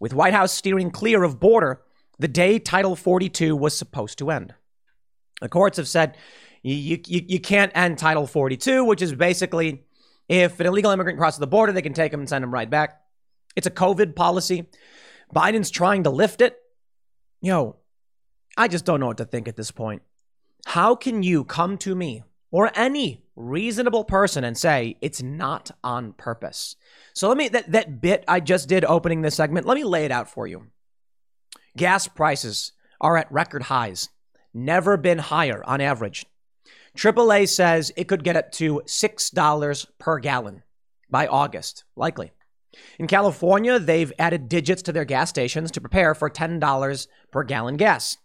With White House steering clear of border, the day Title forty-two was supposed to end. The courts have said you, you, you can't end Title forty-two, which is basically if an illegal immigrant crosses the border, they can take them and send them right back. It's a COVID policy. Biden's trying to lift it. Yo, I just don't know what to think at this point. How can you come to me or any reasonable person and say it's not on purpose? So let me, that, that bit I just did opening this segment, let me lay it out for you. Gas prices are at record highs, never been higher on average. triple A says it could get up to six dollars per gallon by August, likely. In California, they've added digits to their gas stations to prepare for ten dollars per gallon gas.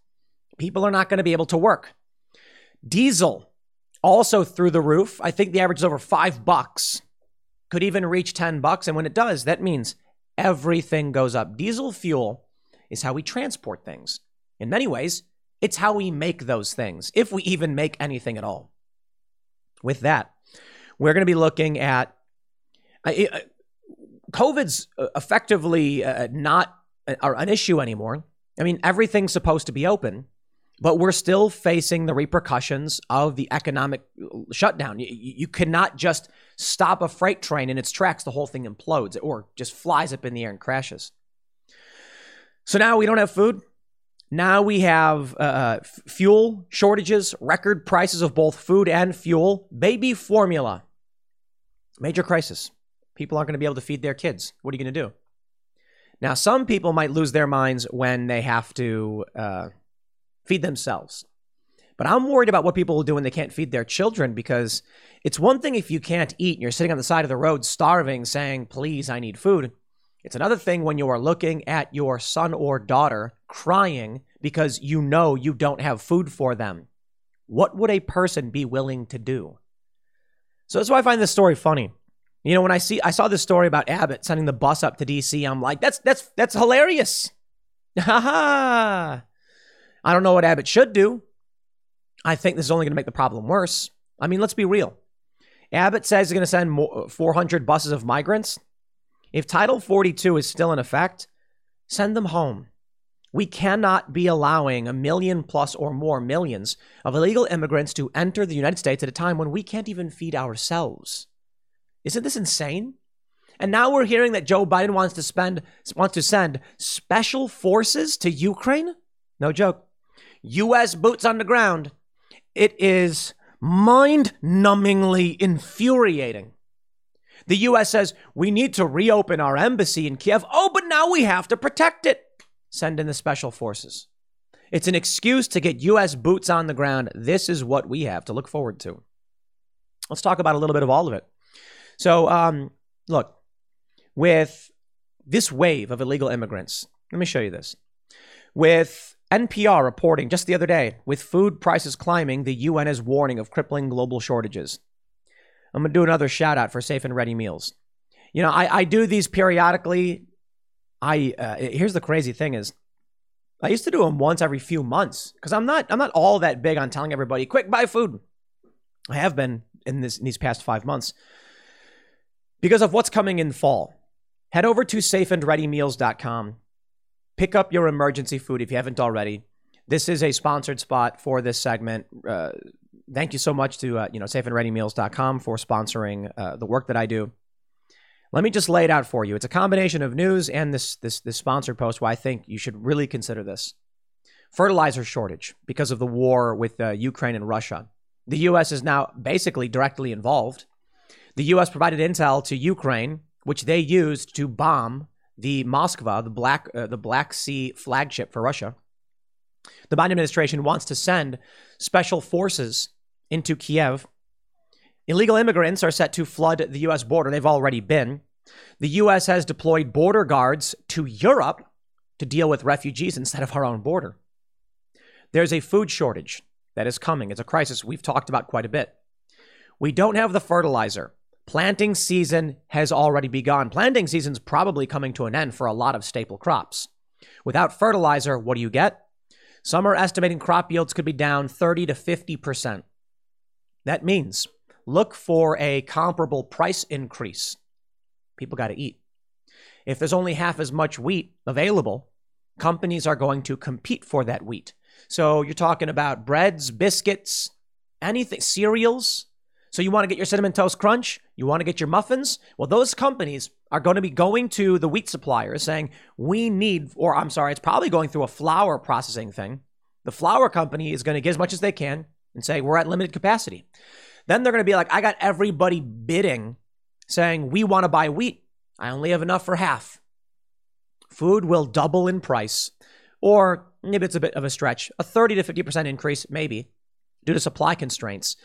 People are not going to be able to work. Diesel, also through the roof. I think the average is over five bucks. Could even reach ten bucks. And when it does, that means everything goes up. Diesel fuel is how we transport things. In many ways, it's how we make those things, if we even make anything at all. With that, we're going to be looking at... Uh, uh, COVID's effectively uh, not uh, an issue anymore. I mean, everything's supposed to be open, but we're still facing the repercussions of the economic shutdown. You, you cannot just stop a freight train in its tracks. The whole thing implodes or just flies up in the air and crashes. So now we don't have food. Now we have uh, f- fuel shortages, record prices of both food and fuel, baby formula. Major crisis. People aren't going to be able to feed their kids. What are you going to do? Now, some people might lose their minds when they have to uh, feed themselves. But I'm worried about what people will do when they can't feed their children, because it's one thing if you can't eat and you're sitting on the side of the road starving saying, please, I need food. It's another thing when you are looking at your son or daughter crying because you know you don't have food for them. What would a person be willing to do? So that's why I find this story funny. You know, when I see, I saw this story about Abbott sending the bus up to D C, I'm like, that's, that's, that's hilarious. Ha ha. I don't know what Abbott should do. I think this is only going to make the problem worse. I mean, let's be real. Abbott says he's going to send more, four hundred buses of migrants. If Title forty-two is still in effect, send them home. We cannot be allowing a million plus or more millions of illegal immigrants to enter the United States at a time when we can't even feed ourselves. Isn't this insane? And now we're hearing that Joe Biden wants to spend wants to send special forces to Ukraine? No joke. U S boots on the ground. It is mind-numbingly infuriating. The U S says, we need to reopen our embassy in Kiev. Oh, but now we have to protect it. Send in the special forces. It's an excuse to get U S boots on the ground. This is what we have to look forward to. Let's talk about a little bit of all of it. So, um, look, with this wave of illegal immigrants, let me show you this. With N P R reporting just the other day, with food prices climbing, the U N is warning of crippling global shortages. I'm going to do another shout out for Safe and Ready Meals. You know, I, I do these periodically. I uh, here's the crazy thing is, I used to do them once every few months because I'm not I'm not all that big on telling everybody, quick, buy food. I have been in, this, in these past five months because of what's coming in fall. Head over to safe and ready meals dot com. Pick up your emergency food if you haven't already. This is a sponsored spot for this segment. Uh, thank you so much to uh, you know safe and ready meals dot com for sponsoring uh, the work that I do. Let me just lay it out for you. It's a combination of news and this this this sponsored post where I think you should really consider this. Fertilizer shortage because of the war with uh, Ukraine and Russia. The U S is now basically directly involved. The U S provided intel to Ukraine, which they used to bomb the Moskva, the Black uh, the Black Sea flagship for Russia. The Biden administration wants to send special forces into Kiev. Illegal immigrants are set to flood the U S border. They've already been. The U S has deployed border guards to Europe to deal with refugees instead of our own border. There's a food shortage that is coming. It's a crisis we've talked about quite a bit. We don't have the fertilizer. Planting season has already begun. Planting season's probably coming to an end for a lot of staple crops. Without fertilizer, what do you get? Some are estimating crop yields could be down thirty to fifty percent. That means look for a comparable price increase. People got to eat. If there's only half as much wheat available, companies are going to compete for that wheat. So you're talking about breads, biscuits, anything, cereals. So you want to get your Cinnamon Toast Crunch? You want to get your muffins? Well, those companies are going to be going to the wheat suppliers saying, we need, or I'm sorry, it's probably going through a flour processing thing. The flour company is going to get as much as they can and say, we're at limited capacity. Then they're going to be like, I got everybody bidding, saying, we want to buy wheat. I only have enough for half. Food will double in price, or maybe it's a bit of a stretch, a thirty to fifty percent increase, maybe, due to supply constraints.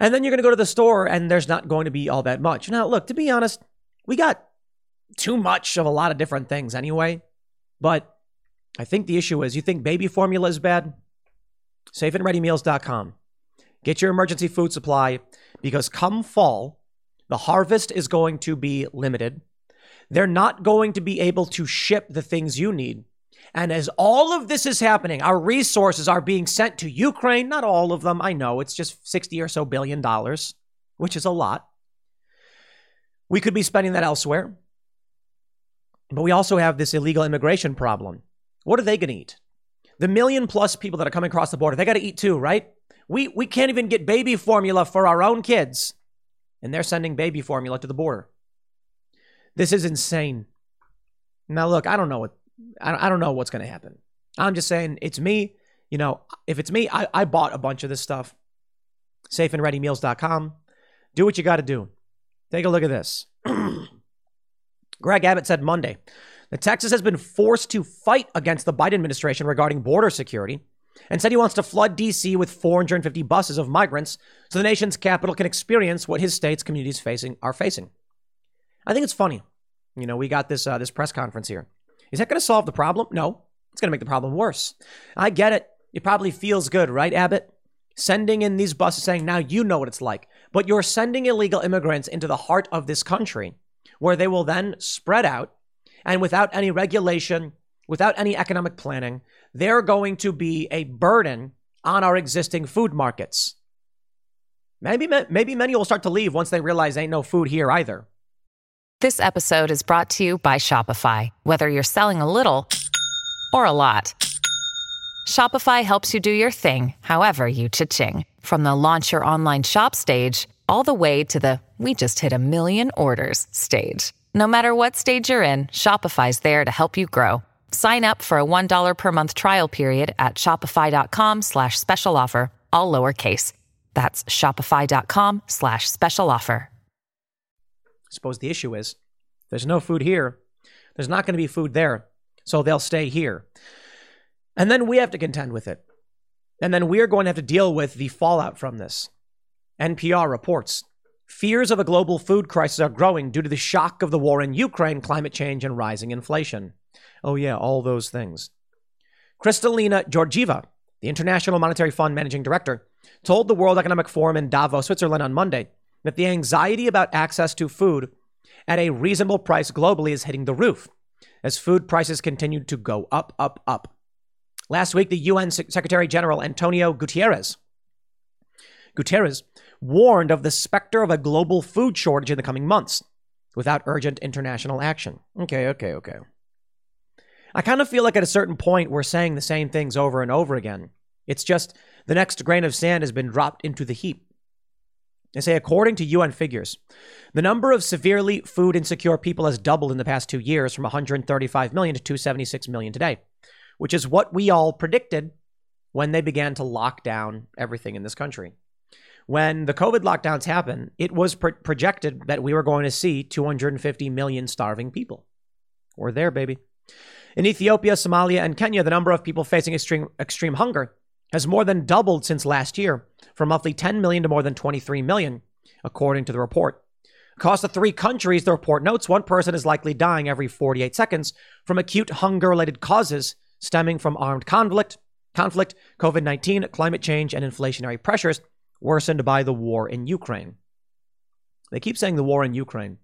And then you're going to go to the store and there's not going to be all that much. Now, look, to be honest, we got too much of a lot of different things anyway. But I think the issue is, you think baby formula is bad? safe and ready meals dot com. Get your emergency food supply because come fall, the harvest is going to be limited. They're not going to be able to ship the things you need. And as all of this is happening, our resources are being sent to Ukraine. Not all of them. I know it's just sixty or so billion dollars, which is a lot. We could be spending that elsewhere. But we also have this illegal immigration problem. What are they going to eat? The million plus people that are coming across the border, they got to eat too, right? We we can't even get baby formula for our own kids. And they're sending baby formula to the border. This is insane. Now, look, I don't know what. I don't know what's going to happen. I'm just saying it's me. You know, if it's me, I, I bought a bunch of this stuff. safe and ready meals dot com. Do what you got to do. Take a look at this. Greg Abbott said Monday that Texas has been forced to fight against the Biden administration regarding border security and said he wants to flood D C with four hundred fifty buses of migrants so the nation's capital can experience what his state's communities facing are facing. I think it's funny. You know, we got this uh, this press conference here. Is that going to solve the problem? No, it's going to make the problem worse. I get it. It probably feels good, right, Abbott? Sending in these buses saying, now you know what it's like. But you're sending illegal immigrants into the heart of this country where they will then spread out. And without any regulation, without any economic planning, they're going to be a burden on our existing food markets. Maybe, maybe many will start to leave once they realize there ain't no food here either. This episode is brought to you by Shopify. Whether you're selling a little or a lot, Shopify helps you do your thing, however you cha-ching. From the launch your online shop stage, all the way to the we just hit a million orders stage. No matter what stage you're in, Shopify's there to help you grow. Sign up for a one dollar per month trial period at shopify.com slash special offer, all lowercase. That's shopify.com slash special offer. suppose the issue is there's no food here. There's not going to be food there. So they'll stay here. And then we have to contend with it. And then we are going to have to deal with the fallout from this. N P R reports, fears of a global food crisis are growing due to the shock of the war in Ukraine, climate change, and rising inflation. Oh yeah, all those things. Kristalina Georgieva, the International Monetary Fund Managing Director, told the World Economic Forum in Davos, Switzerland on Monday that the anxiety about access to food at a reasonable price globally is hitting the roof as food prices continue to go up, up, up. Last week, the U N Secretary General Antonio Guterres, Guterres warned of the specter of a global food shortage in the coming months without urgent international action. Okay, okay, okay. I kind of feel like at a certain point, we're saying the same things over and over again. It's just the next grain of sand has been dropped into the heap. They say, according to U N figures, the number of severely food insecure people has doubled in the past two years from one hundred thirty-five million to two hundred seventy-six million today, which is what we all predicted when they began to lock down everything in this country. When the COVID lockdowns happened, it was pro- projected that we were going to see two hundred fifty million starving people. We're there, baby. In Ethiopia, Somalia, and Kenya, the number of people facing extreme, extreme hunger has more than doubled since last year, from roughly ten million to more than twenty-three million, according to the report. Across the three countries, the report notes, one person is likely dying every forty-eight seconds from acute hunger-related causes stemming from armed conflict, conflict, COVID nineteen, climate change, and inflationary pressures worsened by the war in Ukraine. They keep saying the war in Ukraine,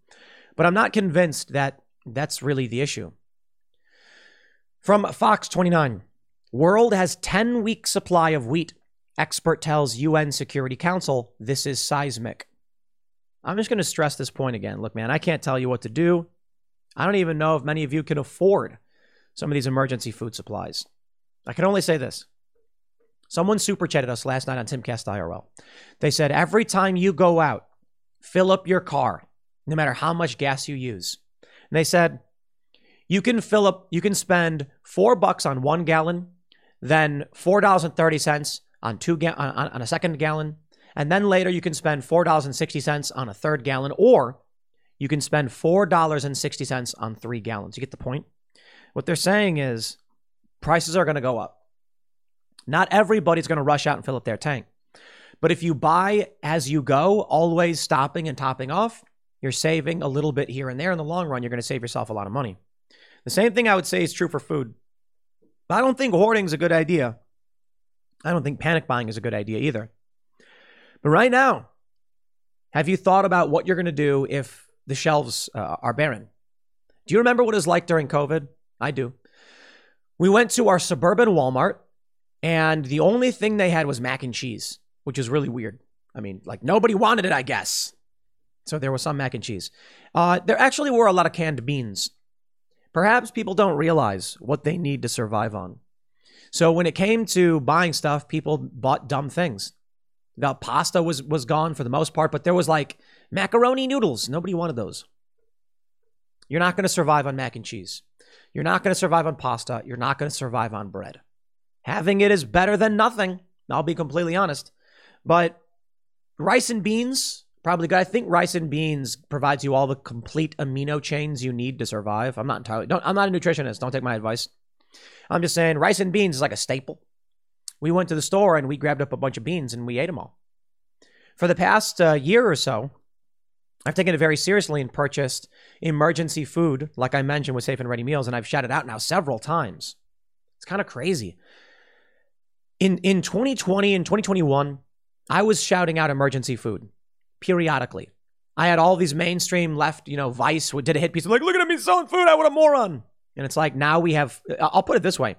but I'm not convinced that that's really the issue. From Fox twenty-nine, world has ten-week supply of wheat. Expert tells U N Security Council this is seismic. I'm just going to stress this point again. Look, man, I can't tell you what to do. I don't even know if many of you can afford some of these emergency food supplies. I can only say this. Someone super chatted us last night on Timcast I R L. They said, every time you go out, fill up your car, no matter how much gas you use. And they said, you can fill up, you can spend four bucks on one gallon, then four dollars and thirty cents on two ga- on, on a second gallon, and then later you can spend four dollars and sixty cents on a third gallon, or you can spend four dollars and sixty cents on three gallons. You get the point? What they're saying is prices are going to go up. Not everybody's going to rush out and fill up their tank. But if you buy as you go, always stopping and topping off, you're saving a little bit here and there. In the long run, you're going to save yourself a lot of money. The same thing I would say is true for food. But I don't think hoarding is a good idea. I don't think panic buying is a good idea either. But right now, have you thought about what you're going to do if the shelves uh, are barren? Do you remember what it was like during COVID? I do. We went to our suburban Walmart, and the only thing they had was mac and cheese, which is really weird. I mean, like nobody wanted it, I guess. So there was some mac and cheese. Uh, there actually were a lot of canned beans. Perhaps people don't realize what they need to survive on. So when it came to buying stuff, people bought dumb things. The pasta was was gone for the most part, but there was like macaroni noodles. Nobody wanted those. You're not going to survive on mac and cheese. You're not going to survive on pasta. You're not going to survive on bread. Having it is better than nothing. I'll be completely honest. But rice and beans, probably good. I think rice and beans provides you all the complete amino chains you need to survive. I'm not entirely, don't, I'm not a nutritionist. Don't take my advice. I'm just saying rice and beans is like a staple. We went to the store and we grabbed up a bunch of beans and we ate them all. For the past uh, year or so, I've taken it very seriously and purchased emergency food, like I mentioned with Safe and Ready Meals, and I've shouted out now several times. It's kind of crazy. In, in twenty twenty and twenty twenty-one, I was shouting out emergency food. Periodically, I had all these mainstream left, you know, Vice did a hit piece. I'm like, look at me selling food out, what a moron. And it's like, now we have, I'll put it this way.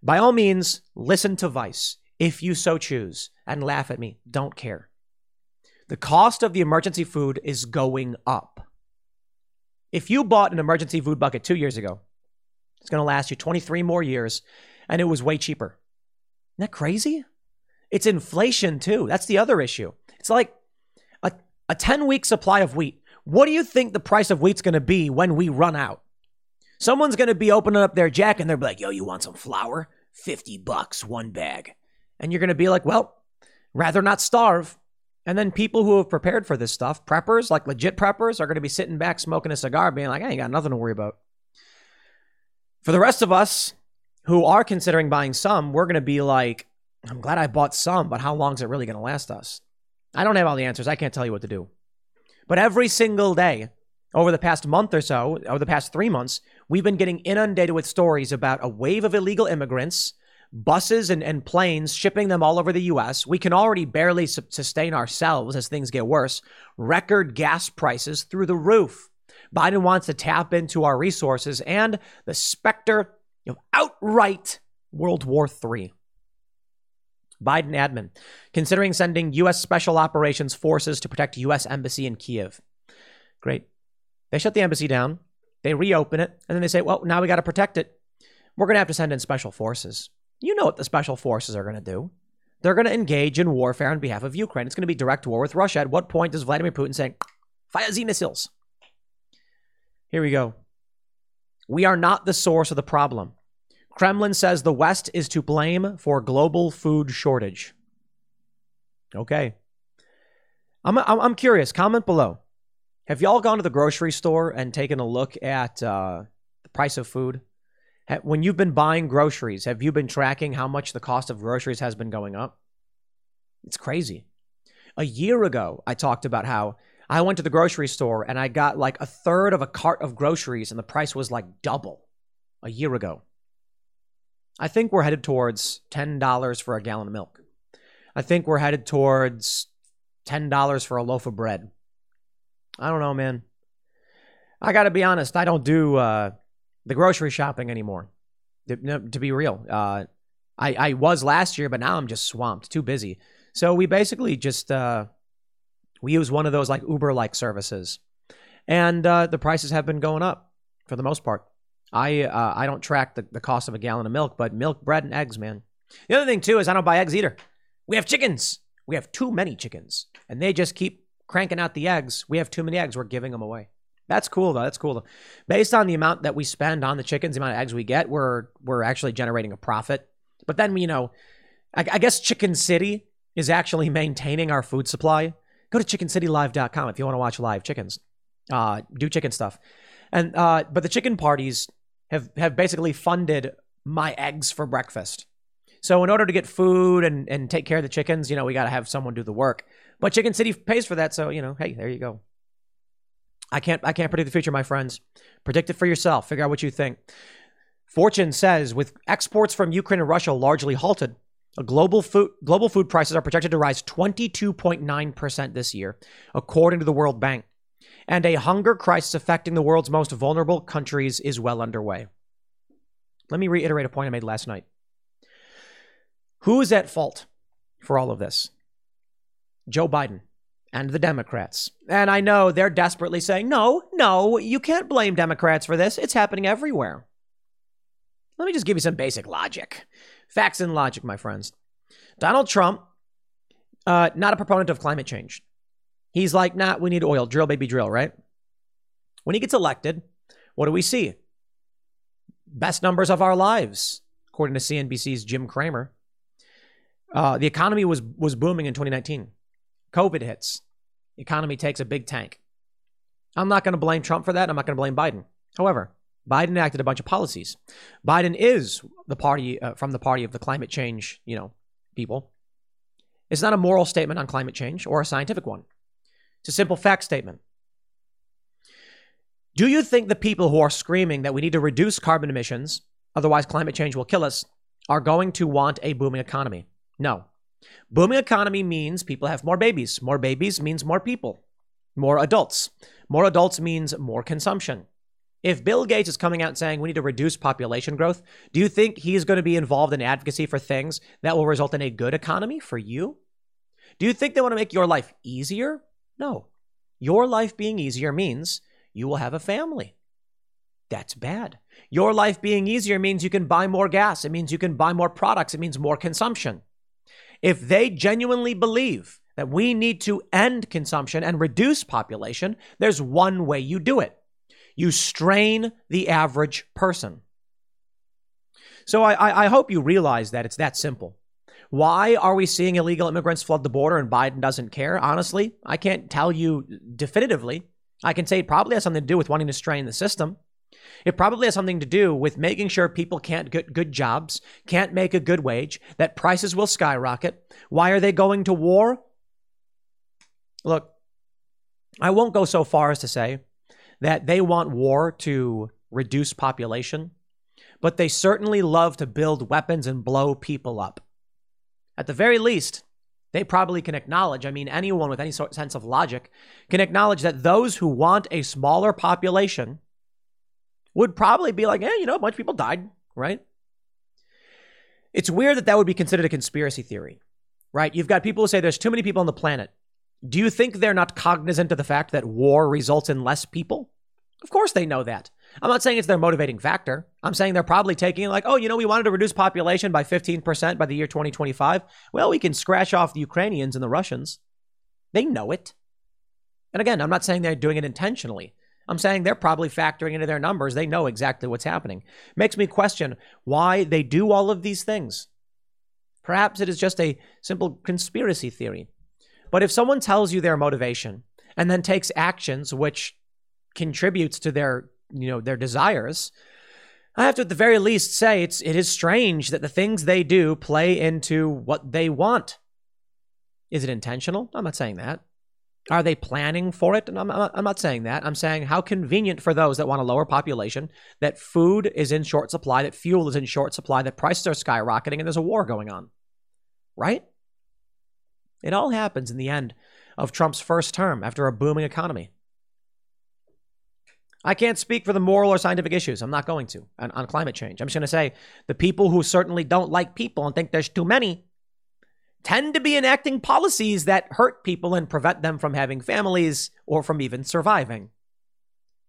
By all means, listen to Vice if you so choose and laugh at me. Don't care. The cost of the emergency food is going up. If you bought an emergency food bucket two years ago, it's going to last you twenty-three more years and it was way cheaper. Isn't that crazy? It's inflation too. That's the other issue. It's like, a ten-week supply of wheat. What do you think the price of wheat's going to be when we run out? Someone's going to be opening up their jacket and they're like, yo, you want some flour? fifty bucks, one bag. And you're going to be like, well, rather not starve. And then people who have prepared for this stuff, preppers, like legit preppers, are going to be sitting back smoking a cigar being like, I ain't got nothing to worry about. For the rest of us who are considering buying some, we're going to be like, I'm glad I bought some, but how long is it really going to last us? I don't have all the answers. I can't tell you what to do. But every single day over the past month or so, over the past three months, we've been getting inundated with stories about a wave of illegal immigrants, buses and, and planes shipping them all over the U S. We can already barely su- sustain ourselves as things get worse. Record gas prices through the roof. Biden wants to tap into our resources and the specter of outright World War Three. Biden admin, considering sending U S Special Operations Forces to protect U S Embassy in Kiev. Great. They shut the embassy down. They reopen it. And then they say, well, now we got to protect it. We're going to have to send in special forces. You know what the special forces are going to do. They're going to engage in warfare on behalf of Ukraine. It's going to be direct war with Russia. At what point is Vladimir Putin saying, fire the missiles? Here we go. We are not the source of the problem. Kremlin says the West is to blame for global food shortage. Okay. I'm I'm curious. Comment below. Have y'all gone to the grocery store and taken a look at uh, the price of food? When you've been buying groceries, have you been tracking how much the cost of groceries has been going up? It's crazy. A year ago, I talked about how I went to the grocery store and I got like a third of a cart of groceries and the price was like double a year ago. I think we're headed towards ten dollars for a gallon of milk. I think we're headed towards ten dollars for a loaf of bread. I don't know, man. I got to be honest. I don't do uh, the grocery shopping anymore. To, to be real. Uh, I, I was last year, but now I'm just swamped, too busy. So we basically just... Uh, We use one of those like Uber-like services, and uh, the prices have been going up for the most part. I uh, I don't track the, the cost of a gallon of milk, but milk, bread, and eggs, man. The other thing, too, is I don't buy eggs either. We have chickens. We have too many chickens, and they just keep cranking out the eggs. We have too many eggs. We're giving them away. That's cool, though. That's cool, though. Based on the amount that we spend on the chickens, the amount of eggs we get, we're, we're actually generating a profit. But then, you know, I, I guess Chicken City is actually maintaining our food supply. Go to chicken city live dot com if you want to watch live chickens, uh, do chicken stuff. And uh, but the chicken parties have, have basically funded my eggs for breakfast. So in order to get food and, and take care of the chickens, you know, we got to have someone do the work. But Chicken City pays for that. So, you know, hey, there you go. I can't I can't predict the future, my friends. Predict it for yourself. Figure out what you think. Fortune says, with exports from Ukraine and Russia largely halted, A global food global food prices are projected to rise twenty-two point nine percent this year, according to the World Bank. And a hunger crisis affecting the world's most vulnerable countries is well underway. Let me reiterate a point I made last night. Who is at fault for all of this? Joe Biden and the Democrats. And I know they're desperately saying, no, no, you can't blame Democrats for this. It's happening everywhere. Let me just give you some basic logic. Facts and logic, my friends. Donald Trump, uh, not a proponent of climate change. He's like, nah, we need oil. Drill, baby, drill, right? When he gets elected, what do we see? Best numbers of our lives, according to C N B C's Jim Cramer. Uh, the economy was, was booming in twenty nineteen. COVID hits. The economy takes a big tank. I'm not going to blame Trump for that. I'm not going to blame Biden. However, Biden enacted a bunch of policies. Biden is the party uh, from the party of the climate change, you know, people. It's not a moral statement on climate change or a scientific one. It's a simple fact statement. Do you think the people who are screaming that we need to reduce carbon emissions, otherwise climate change will kill us, are going to want a booming economy? No. Booming economy means people have more babies. More babies means more people, more adults. More adults means more consumption. If Bill Gates is coming out and saying we need to reduce population growth, do you think he's going to be involved in advocacy for things that will result in a good economy for you? Do you think they want to make your life easier? No. Your life being easier means you will have a family. That's bad. Your life being easier means you can buy more gas. It means you can buy more products. It means more consumption. If they genuinely believe that we need to end consumption and reduce population, there's one way you do it. You strain the average person. So I, I hope you realize that it's that simple. Why are we seeing illegal immigrants flood the border and Biden doesn't care? Honestly, I can't tell you definitively. I can say it probably has something to do with wanting to strain the system. It probably has something to do with making sure people can't get good jobs, can't make a good wage, that prices will skyrocket. Why are they going to war? Look, I won't go so far as to say that they want war to reduce population, but they certainly love to build weapons and blow people up. At the very least, they probably can acknowledge, I mean, anyone with any sort of sense of logic can acknowledge that those who want a smaller population would probably be like, eh, you know, a bunch of people died, right? It's weird that that would be considered a conspiracy theory, right? You've got people who say there's too many people on the planet. Do you think they're not cognizant of the fact that war results in less people? Of course they know that. I'm not saying it's their motivating factor. I'm saying they're probably taking like, oh, you know, we wanted to reduce population by fifteen percent by the year twenty twenty-five. Well, we can scratch off the Ukrainians and the Russians. They know it. And again, I'm not saying they're doing it intentionally. I'm saying they're probably factoring into their numbers. They know exactly what's happening. Makes me question why they do all of these things. Perhaps it is just a simple conspiracy theory. But if someone tells you their motivation and then takes actions which contributes to their, you know, their desires, I have to at the very least say it's it is strange that the things they do play into what they want. Is it intentional? I'm not saying that. Are they planning for it? And I'm, I'm not saying that. I'm saying how convenient for those that want a lower population, that food is in short supply, that fuel is in short supply, that prices are skyrocketing, and there's a war going on, right? It all happens in the end of Trump's first term after a booming economy. I can't speak for the moral or scientific issues. I'm not going to on, on climate change. I'm just going to say the people who certainly don't like people and think there's too many tend to be enacting policies that hurt people and prevent them from having families or from even surviving.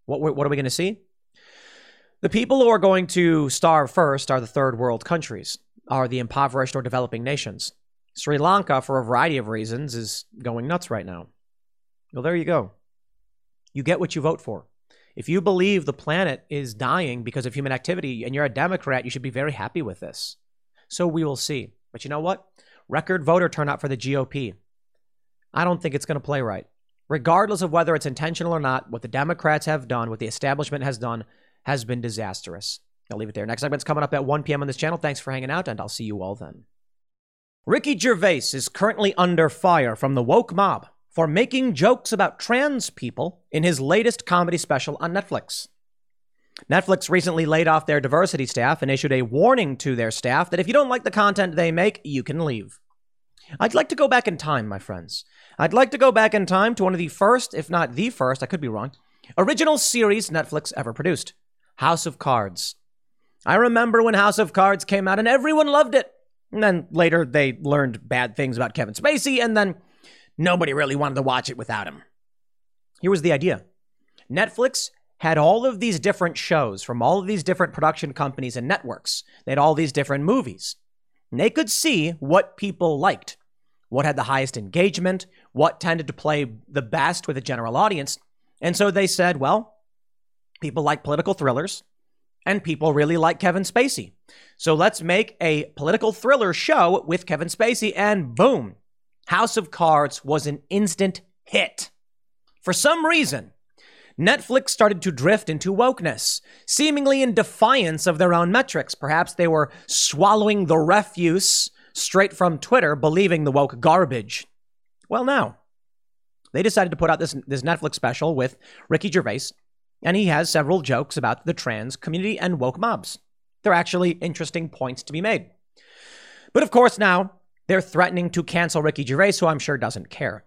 What, what are we going to see? The people who are going to starve first are the third world countries, are the impoverished or developing nations. Sri Lanka, for a variety of reasons, is going nuts right now. Well, there you go. You get what you vote for. If you believe the planet is dying because of human activity and you're a Democrat, you should be very happy with this. So we will see. But you know what? Record voter turnout for the G O P. I don't think it's going to play right. Regardless of whether it's intentional or not, what the Democrats have done, what the establishment has done, has been disastrous. I'll leave it there. Next segment's coming up at one p.m. on this channel. Thanks for hanging out, and I'll see you all then. Ricky Gervais is currently under fire from the woke mob for making jokes about trans people in his latest comedy special on Netflix. Netflix recently laid off their diversity staff and issued a warning to their staff that if you don't like the content they make, you can leave. I'd like to go back in time, my friends. I'd like to go back in time to one of the first, if not the first, I could be wrong, original series Netflix ever produced, House of Cards. I remember when House of Cards came out and everyone loved it. And then later they learned bad things about Kevin Spacey and then nobody really wanted to watch it without him. Here was the idea. Netflix had all of these different shows from all of these different production companies and networks. They had all these different movies. And they could see what people liked, what had the highest engagement, what tended to play the best with a general audience. And so they said, well, people like political thrillers and people really like Kevin Spacey. So let's make a political thriller show with Kevin Spacey, and boom. House of Cards was an instant hit. For some reason, Netflix started to drift into wokeness, seemingly in defiance of their own metrics. Perhaps they were swallowing the refuse straight from Twitter, believing the woke garbage. Well, now, they decided to put out this, this Netflix special with Ricky Gervais, and he has several jokes about the trans community and woke mobs. They're actually interesting points to be made. But of course, now, they're threatening to cancel Ricky Gervais, who I'm sure doesn't care.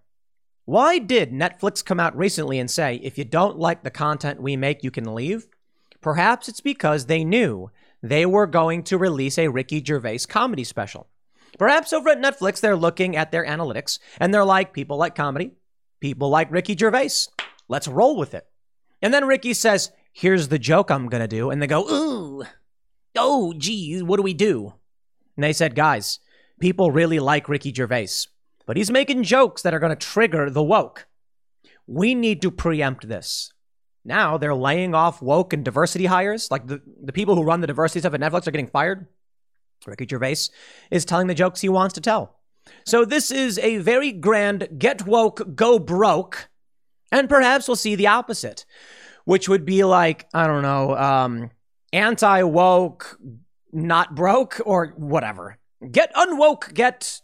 Why did Netflix come out recently and say, if you don't like the content we make, you can leave? Perhaps it's because they knew they were going to release a Ricky Gervais comedy special. Perhaps over at Netflix, they're looking at their analytics and they're like, people like comedy, people like Ricky Gervais. Let's roll with it. And then Ricky says, here's the joke I'm going to do. And they go, ooh, oh, geez, what do we do? And they said, guys, people really like Ricky Gervais, but he's making jokes that are going to trigger the woke. We need to preempt this. Now they're laying off woke and diversity hires. Like the, the people who run the diversity stuff at Netflix are getting fired. Ricky Gervais is telling the jokes he wants to tell. So this is a very grand get woke, go broke, and perhaps we'll see the opposite, which would be like, I don't know, um, anti-woke, not broke, or whatever. Get unwoke, get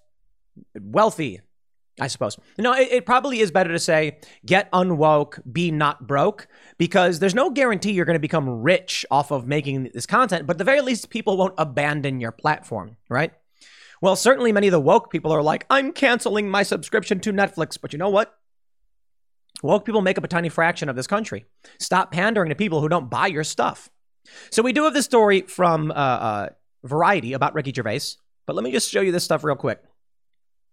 wealthy, I suppose. No, it, it probably is better to say get unwoke, be not broke, because there's no guarantee you're going to become rich off of making this content, but at the very least, people won't abandon your platform, right? Well, certainly many of the woke people are like, I'm canceling my subscription to Netflix, but you know what? Woke people make up a tiny fraction of this country. Stop pandering to people who don't buy your stuff. So we do have this story from uh, uh, Variety about Ricky Gervais, but let me just show you this stuff real quick.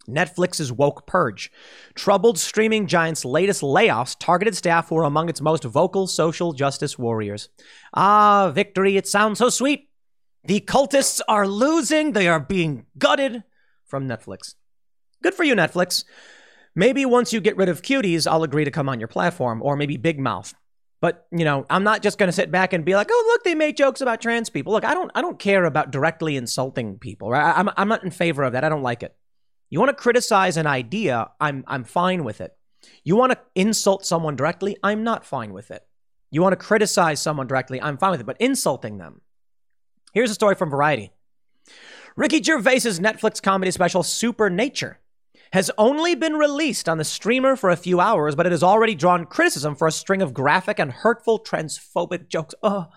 Netflix's woke purge. Troubled streaming giant's latest layoffs targeted staff who are among its most vocal social justice warriors. Ah, victory, it sounds so sweet. The cultists are losing. They are being gutted from Netflix. Good for you, Netflix. Maybe once you get rid of cuties, I'll agree to come on your platform, or maybe Big Mouth. But, you know, I'm not just going to sit back and be like, oh, look, they made jokes about trans people. Look, I don't I don't care about directly insulting people. Right? I'm I'm not in favor of that. I don't like it. You want to criticize an idea, I'm I'm fine with it. You want to insult someone directly, I'm not fine with it. You want to criticize someone directly, I'm fine with it. But insulting them. Here's a story from Variety. Ricky Gervais's Netflix comedy special, Supernature, has only been released on the streamer for a few hours, but it has already drawn criticism for a string of graphic and hurtful transphobic jokes. Ugh.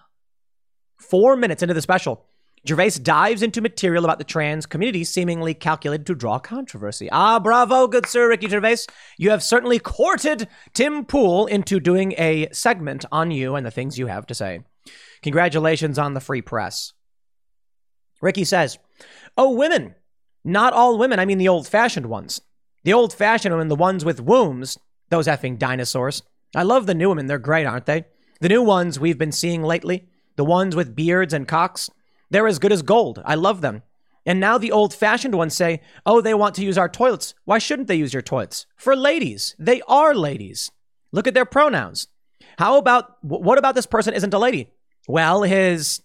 Four minutes into the special, Gervais dives into material about the trans community seemingly calculated to draw controversy. Ah, bravo, good sir, Ricky Gervais. You have certainly courted Tim Pool into doing a segment on you and the things you have to say. Congratulations on the free press. Ricky says, oh, women. Not all women, I mean the old-fashioned ones. The old-fashioned women, the ones with wombs, those effing dinosaurs. I love the new women, they're great, aren't they? The new ones we've been seeing lately, the ones with beards and cocks, they're as good as gold. I love them. And now the old-fashioned ones say, oh, they want to use our toilets. Why shouldn't they use your toilets? For ladies. They are ladies. Look at their pronouns. How about, what about this person isn't a lady? Well, his...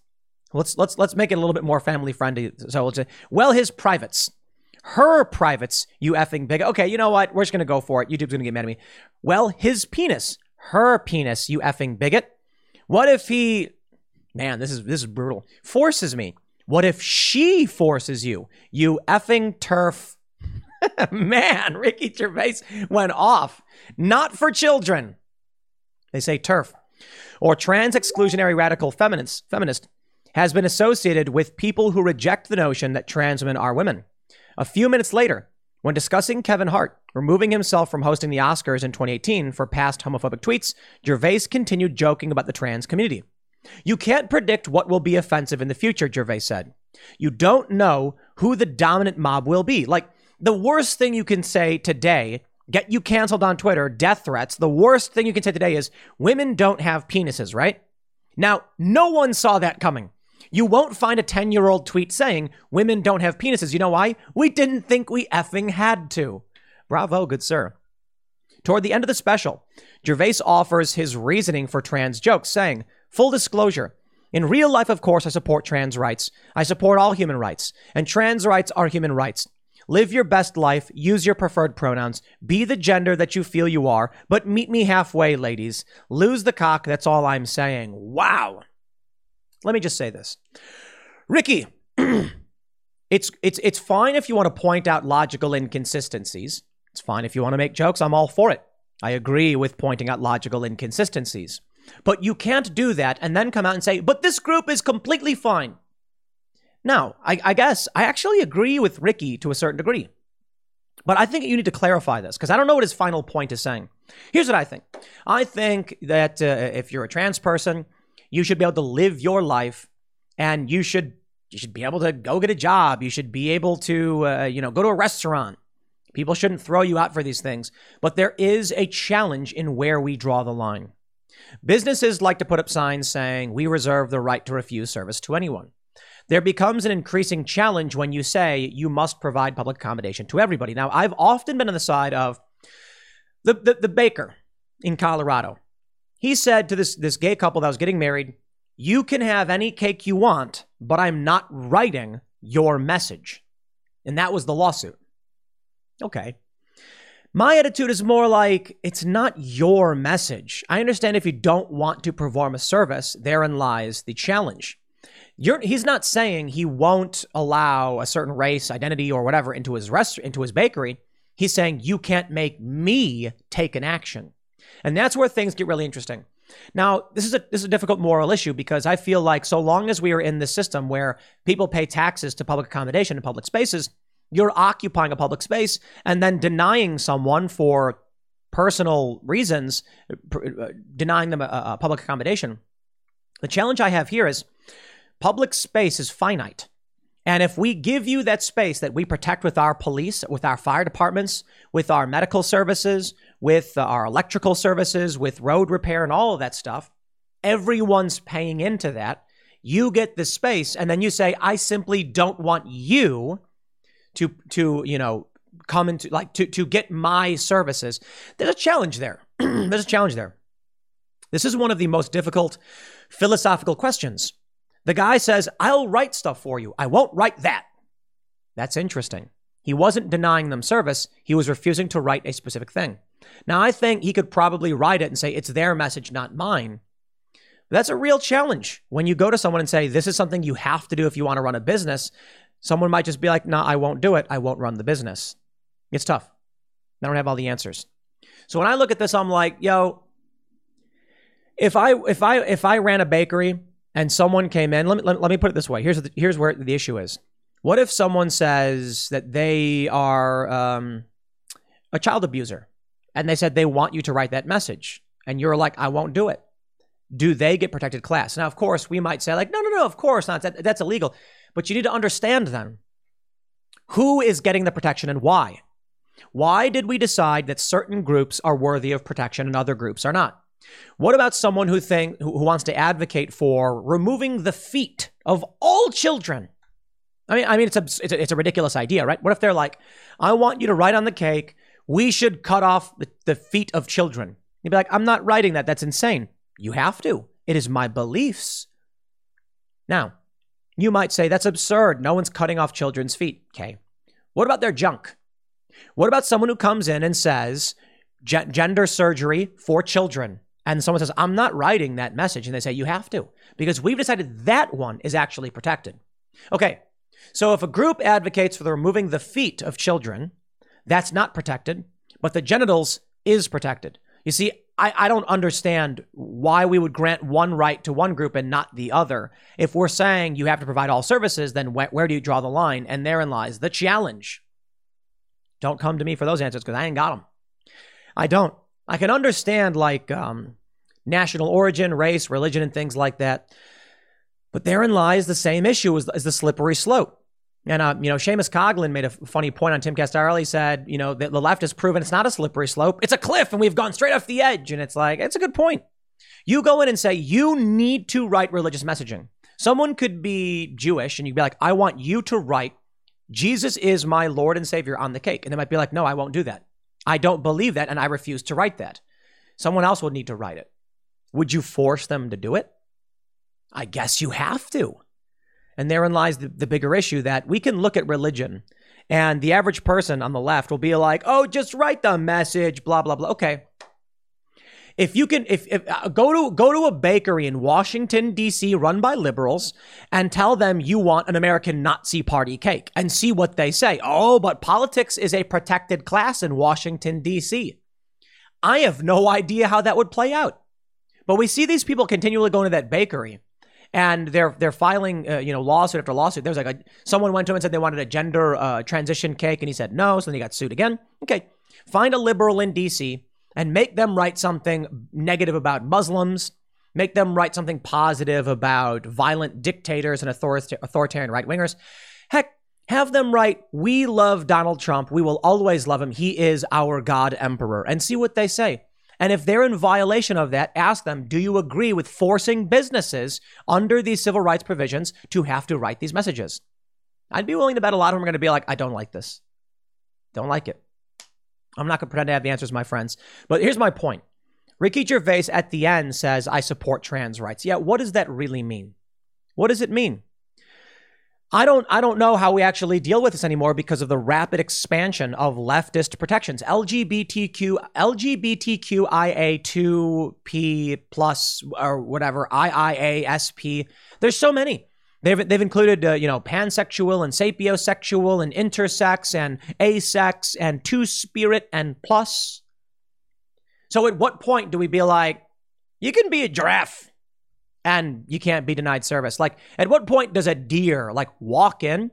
Let's let's let's make it a little bit more family friendly. So we'll say, well, his privates, her privates, you effing bigot. Okay, you know what? We're just gonna go for it. YouTube's gonna get mad at me. Well, his penis, her penis, you effing bigot. What if he? Man, this is this is brutal. Forces me. What if she forces you? You effing turf. Man, Ricky Gervais went off. Not for children. They say turf, or trans exclusionary radical feminists. Feminist. Has been associated with people who reject the notion that trans women are women. A few minutes later, when discussing Kevin Hart removing himself from hosting the Oscars in twenty eighteen for past homophobic tweets, Gervais continued joking about the trans community. You can't predict what will be offensive in the future, Gervais said. You don't know who the dominant mob will be. Like, the worst thing you can say today, get you canceled on Twitter, death threats, the worst thing you can say today is, women don't have penises, right? Now, no one saw that coming. You won't find a ten-year-old tweet saying women don't have penises. You know why? We didn't think we effing had to. Bravo, good sir. Toward the end of the special, Gervais offers his reasoning for trans jokes, saying, full disclosure, in real life, of course, I support trans rights. I support all human rights, and trans rights are human rights. Live your best life, use your preferred pronouns, be the gender that you feel you are, but meet me halfway, ladies. Lose the cock, that's all I'm saying. Wow. Let me just say this. Ricky, it's it's it's fine if you want to point out logical inconsistencies. It's fine if you want to make jokes. I'm all for it. I agree with pointing out logical inconsistencies. But you can't do that and then come out and say, but this group is completely fine. Now, I, I guess I actually agree with Ricky to a certain degree. But I think you need to clarify this because I don't know what his final point is saying. Here's what I think. I think that uh, if you're a trans person, you should be able to live your life, and you should you should be able to go get a job. You should be able to, uh, you know, go to a restaurant. People shouldn't throw you out for these things. But there is a challenge in where we draw the line. Businesses like to put up signs saying, we reserve the right to refuse service to anyone. There becomes an increasing challenge when you say you must provide public accommodation to everybody. Now, I've often been on the side of the the, the baker in Colorado. He said to this, this gay couple that was getting married, you can have any cake you want, but I'm not writing your message. And that was the lawsuit. Okay. My attitude is more like, it's not your message. I understand if you don't want to perform a service, therein lies the challenge. You're, he's not saying he won't allow a certain race, identity, or whatever into his rest, into his bakery. He's saying, you can't make me take an action. And that's where things get really interesting. Now, this is a this is a difficult moral issue, because I feel like so long as we are in this system where people pay taxes to public accommodation and public spaces, you're occupying a public space and then denying someone for personal reasons, denying them a, a public accommodation. The challenge I have here is public space is finite. And if we give you that space that we protect with our police, with our fire departments, with our medical services, with our electrical services, with road repair and all of that stuff, everyone's paying into that. You get this space and then you say, I simply don't want you to, to you know, come into, like, to, to get my services. There's a challenge there. There's a challenge there. This is one of the most difficult philosophical questions. The guy says, I'll write stuff for you. I won't write that. That's interesting. He wasn't denying them service. He was refusing to write a specific thing. Now, I think he could probably write it and say, it's their message, not mine. But that's a real challenge. When you go to someone and say, this is something you have to do if you want to run a business, someone might just be like, no, nah, I won't do it. I won't run the business. It's tough. I don't have all the answers. So when I look at this, I'm like, yo, if I if I if I ran a bakery and someone came in, let me let, let me put it this way. Here's the, here's where the issue is. What if someone says that they are um, a child abuser, and they said they want you to write that message, and you're like, I won't do it? Do they get protected class? Now, of course, we might say like, no, no, no, of course not. That, that's illegal. But you need to understand then, who is getting the protection and why? Why did we decide that certain groups are worthy of protection and other groups are not? What about someone who think, who wants to advocate for removing the feet of all children? I mean, I mean, it's a, it's a, it's a ridiculous idea, right? What if they're like, I want you to write on the cake, we should cut off the, the feet of children. You'd be like, I'm not writing that. That's insane. You have to. It is my beliefs. Now, you might say, that's absurd. No one's cutting off children's feet. Okay. What about their junk? What about someone who comes in and says Ge- gender surgery for children? And someone says, I'm not writing that message. And they say, you have to, because we've decided that one is actually protected. Okay. So if a group advocates for the removing the feet of children, that's not protected, but the genitals is protected. You see, I, I don't understand why we would grant one right to one group and not the other. If we're saying you have to provide all services, then wh- where do you draw the line? And therein lies the challenge. Don't come to me for those answers, because I ain't got them. I don't. I can understand like um, national origin, race, religion, and things like that. But therein lies the same issue as, as the slippery slope. And, uh, you know, Seamus Coughlin made a funny point on Timcast I R L. He said, you know, the, the left has proven it's not a slippery slope. It's a cliff, and we've gone straight off the edge. And it's like, it's a good point. You go in and say, you need to write religious messaging. Someone could be Jewish, and you'd be like, I want you to write, Jesus is my Lord and Savior on the cake. And they might be like, no, I won't do that. I don't believe that, and I refuse to write that. Someone else would need to write it. Would you force them to do it? I guess you have to. And therein lies the, the bigger issue, that we can look at religion and the average person on the left will be like, oh, just write the message, blah, blah, blah. Okay. If you can, if, if uh, go to, go to a bakery in Washington, D C run by liberals and tell them you want an American Nazi party cake and see what they say. Oh, but politics is a protected class in Washington, D C. I have no idea how that would play out, but we see these people continually going to that bakery. And they're they're filing, uh, you know, lawsuit after lawsuit. There was like a, someone went to him and said they wanted a gender uh, transition cake, and he said no. So then he got sued again. Okay, find a liberal in D C and make them write something negative about Muslims. Make them write something positive about violent dictators and author- authoritarian right wingers. Heck, have them write, "We love Donald Trump. We will always love him. He is our God Emperor," and see what they say. And if they're in violation of that, ask them, do you agree with forcing businesses under these civil rights provisions to have to write these messages? I'd be willing to bet a lot of them are going to be like, I don't like this. Don't like it. I'm not going to pretend I have the answers, my friends. But here's my point. Ricky Gervais at the end says, I support trans rights. Yeah, what does that really mean? What does it mean? I don't I don't know how we actually deal with this anymore because of the rapid expansion of leftist protections. L G B T Q, L G B T Q I A two P plus or whatever, I I A S P. There's so many. They've they've included, uh, you know, pansexual and sapiosexual and intersex and asex and two-spirit and plus. So at what point do we be like, you can be a giraffe and you can't be denied service? Like, at what point does a deer, like, walk in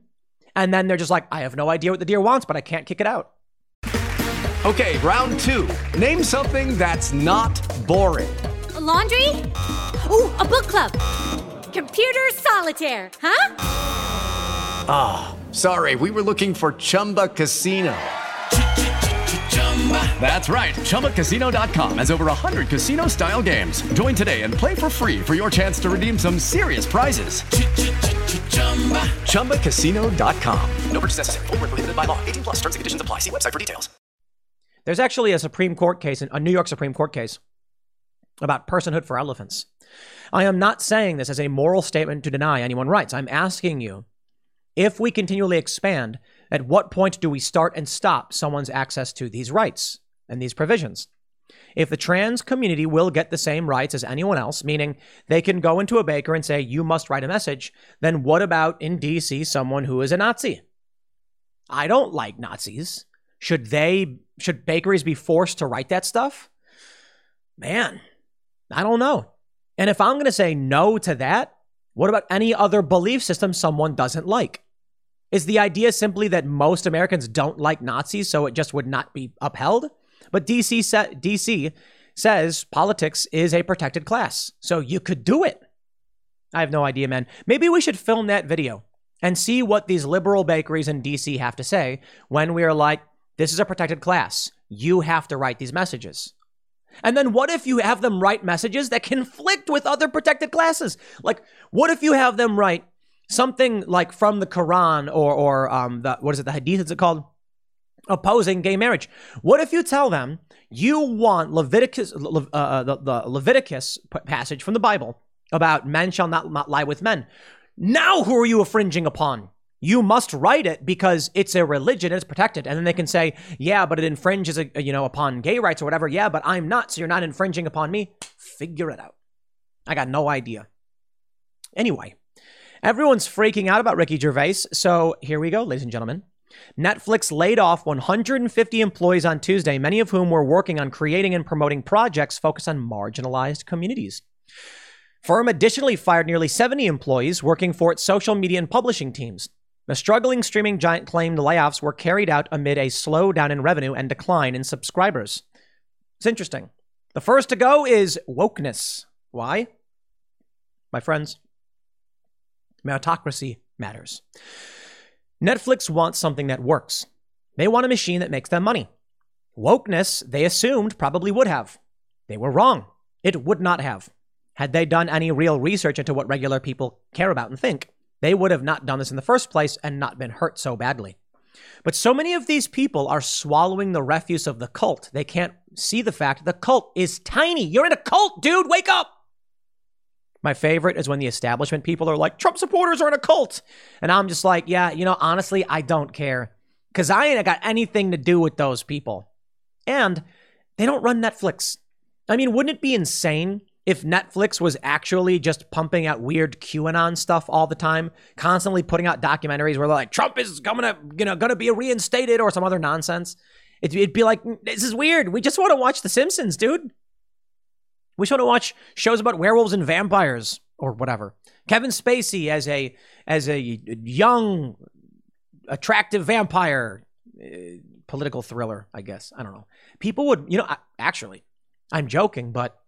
and then they're just like, I have no idea what the deer wants, but I can't kick it out? Okay, round two. Name something that's not boring. A laundry? Ooh, a book club. Computer solitaire, huh? Ah, oh, sorry. We were looking for Chumba Casino. That's right. Chumba Casino dot com has over one hundred casino-style games. Join today and play for free for your chance to redeem some serious prizes. Chumba Casino dot com. No purchase necessary. Void where prohibited by law. eighteen plus. Terms and conditions apply. See website for details. There's actually a Supreme Court case, a New York Supreme Court case, about personhood for elephants. I am not saying this as a moral statement to deny anyone rights. I'm asking you, if we continually expand, at what point do we start and stop someone's access to these rights and these provisions? If the trans community will get the same rights as anyone else, meaning they can go into a baker and say, you must write a message, then what about in D C someone who is a Nazi? I don't like Nazis. Should they, should bakeries be forced to write that stuff? Man, I don't know. And if I'm going to say no to that, what about any other belief system someone doesn't like? Is the idea simply that most Americans don't like Nazis, so it just would not be upheld? But D C sa- D C says politics is a protected class, so you could do it. I have no idea, man. Maybe we should film that video and see what these liberal bakeries in D C have to say when we are like, this is a protected class. You have to write these messages. And then what if you have them write messages that conflict with other protected classes? Like, what if you have them write something like from the Quran or or um the, what is it, the Hadith, is it called? Opposing gay marriage. What if you tell them you want Leviticus, Le, uh, the, the Leviticus passage from the Bible about men shall not, not lie with men? Now who are you infringing upon? You must write it because it's a religion and it's protected. And then they can say, yeah, but it infringes, you know, upon gay rights or whatever. Yeah, but I'm not, so you're not infringing upon me. Figure it out. I got no idea. Anyway, everyone's freaking out about Ricky Gervais. So here we go, ladies and gentlemen. Netflix laid off one hundred fifty employees on Tuesday, many of whom were working on creating and promoting projects focused on marginalized communities. Firm additionally fired nearly seventy employees working for its social media and publishing teams. The struggling streaming giant claimed layoffs were carried out amid a slowdown in revenue and decline in subscribers. It's interesting. The first to go is wokeness. Why? My friends, meritocracy matters. Netflix wants something that works. They want a machine that makes them money. Wokeness, they assumed, probably would have. They were wrong. It would not have. Had they done any real research into what regular people care about and think, they would have not done this in the first place and not been hurt so badly. But so many of these people are swallowing the refuse of the cult. They can't see the fact the cult is tiny. You're in a cult, dude. Wake up. My favorite is when the establishment people are like, Trump supporters are in a cult. And I'm just like, yeah, you know, honestly, I don't care because I ain't got anything to do with those people. And they don't run Netflix. I mean, wouldn't it be insane if Netflix was actually just pumping out weird QAnon stuff all the time, constantly putting out documentaries where they're like, Trump is coming up, you know, going to be reinstated or some other nonsense? It'd, it'd be like, this is weird. We just want to watch The Simpsons, dude. We just want to watch shows about werewolves and vampires or whatever. Kevin Spacey as a as a young, attractive vampire, uh, political thriller, I guess. I don't know. People would, you know, I, actually, I'm joking, but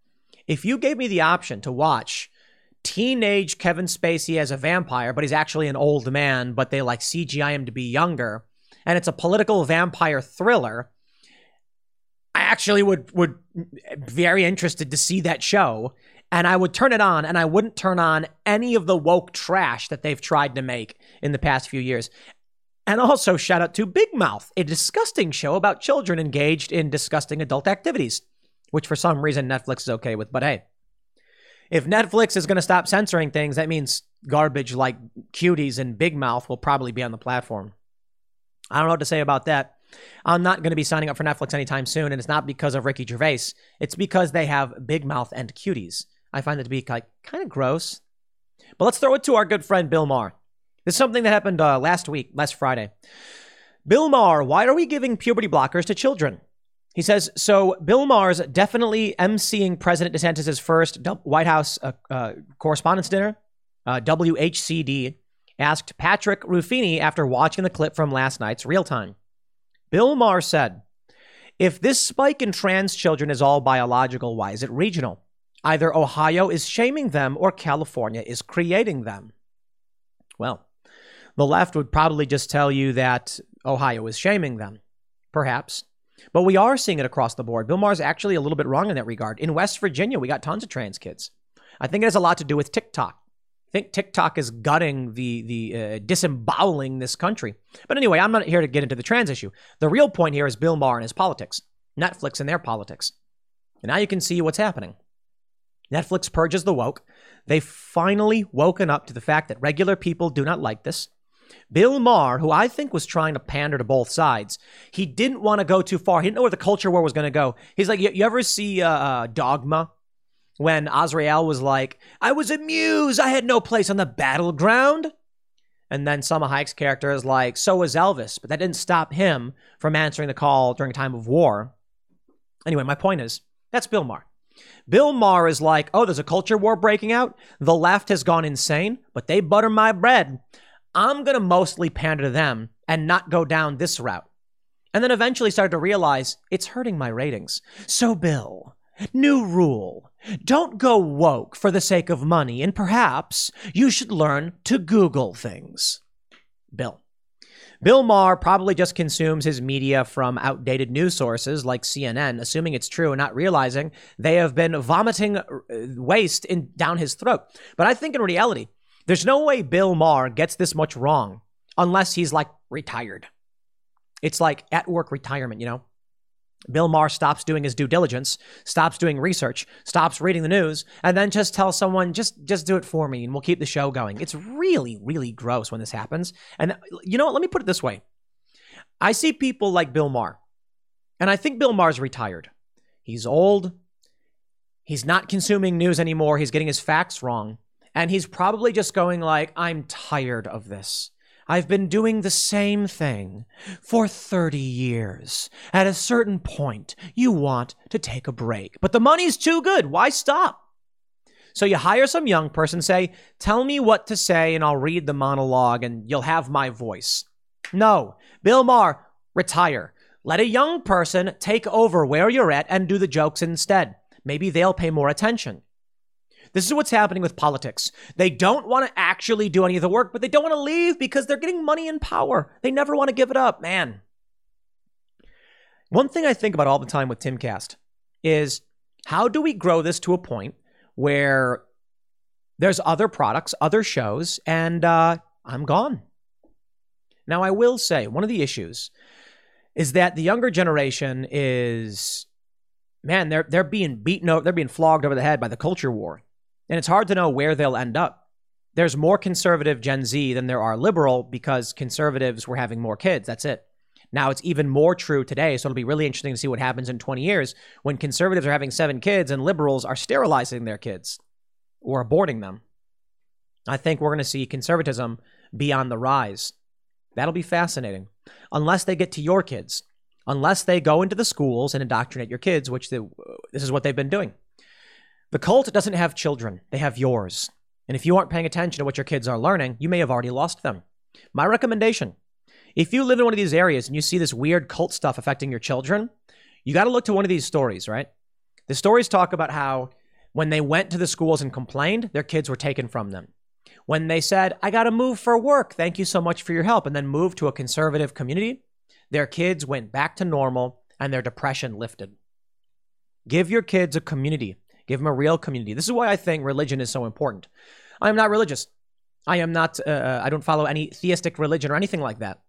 if you gave me the option to watch teenage Kevin Spacey as a vampire, but he's actually an old man, but they like C G I him to be younger, and it's a political vampire thriller, I actually would would very interested to see that show, and I would turn it on, and I wouldn't turn on any of the woke trash that they've tried to make in the past few years. And also shout out to Big Mouth, a disgusting show about children engaged in disgusting adult activities, which for some reason Netflix is okay with, but hey. If Netflix is going to stop censoring things, that means garbage like Cuties and Big Mouth will probably be on the platform. I don't know what to say about that. I'm not going to be signing up for Netflix anytime soon, and it's not because of Ricky Gervais. It's because they have Big Mouth and Cuties. I find that to be like kind of gross. But let's throw it to our good friend Bill Maher. This is something that happened uh, last week, last Friday. Bill Maher, why are we giving puberty blockers to children? He says, so Bill Maher's definitely emceeing President DeSantis' first White House uh, uh, Correspondents' Dinner, uh, W H C D, asked Patrick Ruffini after watching the clip from last night's Real Time. Bill Maher said, if this spike in trans children is all biological, why is it regional? Either Ohio is shaming them or California is creating them. Well, the left would probably just tell you that Ohio is shaming them, perhaps. But we are seeing it across the board. Bill Maher's actually a little bit wrong in that regard. In West Virginia, we got tons of trans kids. I think it has a lot to do with TikTok. I think TikTok is gutting the, the uh, disemboweling this country. But anyway, I'm not here to get into the trans issue. The real point here is Bill Maher and his politics, Netflix and their politics. And now you can see what's happening. Netflix purges the woke. They've finally woken up to the fact that regular people do not like this. Bill Maher, who I think was trying to pander to both sides, he didn't want to go too far. He didn't know where the culture war was going to go. He's like, you, you ever see uh, Dogma? When Azrael was like, I was amused. I had no place on the battleground. And then Selma Hayek's character is like, so was Elvis. But that didn't stop him from answering the call during a time of war. Anyway, my point is, that's Bill Maher. Bill Maher is like, oh, there's a culture war breaking out. The left has gone insane, but they butter my bread. I'm going to mostly pander to them and not go down this route. And then eventually started to realize it's hurting my ratings. So, Bill, new rule. Don't go woke for the sake of money, and perhaps you should learn to Google things. Bill. Bill Maher probably just consumes his media from outdated news sources like C N N, assuming it's true and not realizing they have been vomiting waste in, down his throat. But I think in reality, there's no way Bill Maher gets this much wrong unless he's like retired. It's like at work retirement, you know? Bill Maher stops doing his due diligence, stops doing research, stops reading the news, and then just tells someone, just just do it for me and we'll keep the show going. It's really, really gross when this happens. And you know what? Let me put it this way. I see people like Bill Maher, and I think Bill Maher's retired. He's old. He's not consuming news anymore. He's getting his facts wrong. And he's probably just going like, I'm tired of this. I've been doing the same thing for thirty years. At a certain point, you want to take a break. But the money's too good. Why stop? So you hire some young person, say, tell me what to say, and I'll read the monologue, and you'll have my voice. No. Bill Maher, retire. Let a young person take over where you're at and do the jokes instead. Maybe they'll pay more attention. This is what's happening with politics. They don't want to actually do any of the work, but they don't want to leave because they're getting money and power. They never want to give it up, man. One thing I think about all the time with Timcast is how do we grow this to a point where there's other products, other shows, and uh, I'm gone. Now, I will say one of the issues is that the younger generation is, man, they're they're being beaten over, they're being flogged over the head by the culture war. And it's hard to know where they'll end up. There's more conservative Gen Z than there are liberal because conservatives were having more kids. That's it. Now it's even more true today. So it'll be really interesting to see what happens in twenty years when conservatives are having seven kids and liberals are sterilizing their kids or aborting them. I think we're going to see conservatism be on the rise. That'll be fascinating. Unless they get to your kids. Unless they go into the schools and indoctrinate your kids, which they, this is what they've been doing. The cult doesn't have children. They have yours. And if you aren't paying attention to what your kids are learning, you may have already lost them. My recommendation, if you live in one of these areas and you see this weird cult stuff affecting your children, you got to look to one of these stories, right? The stories talk about how when they went to the schools and complained, their kids were taken from them. When they said, I got to move for work. Thank you so much for your help. And then moved to a conservative community, their kids went back to normal and their depression lifted. Give your kids a community. Give them a real community. This is why I think religion is so important. I am not religious. I am not, uh, I don't follow any theistic religion or anything like that.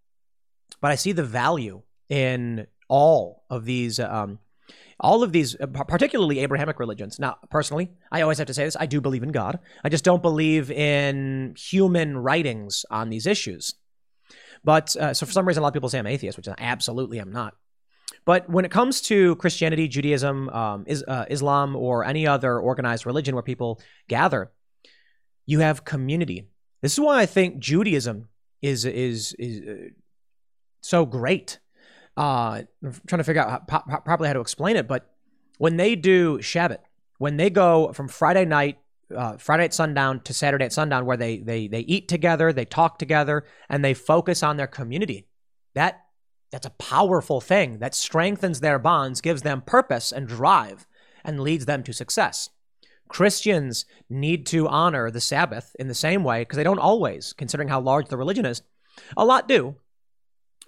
But I see the value in all of these um, all of these, particularly Abrahamic religions. Now, personally, I always have to say this, I do believe in God. I just don't believe in human writings on these issues. But uh, so for some reason, a lot of people say I'm atheist, which I absolutely am not. But when it comes to Christianity, Judaism, um, is, uh, Islam, or any other organized religion where people gather, you have community. This is why I think Judaism is is is so great. Uh, I'm trying to figure out how, po- properly how to explain it, but when they do Shabbat, when they go from Friday night, uh, Friday at sundown to Saturday at sundown, where they they they eat together, they talk together, and they focus on their community, that that's a powerful thing that strengthens their bonds, gives them purpose and drive, and leads them to success. Christians need to honor the Sabbath in the same way, because they don't always, considering how large the religion is. A lot do,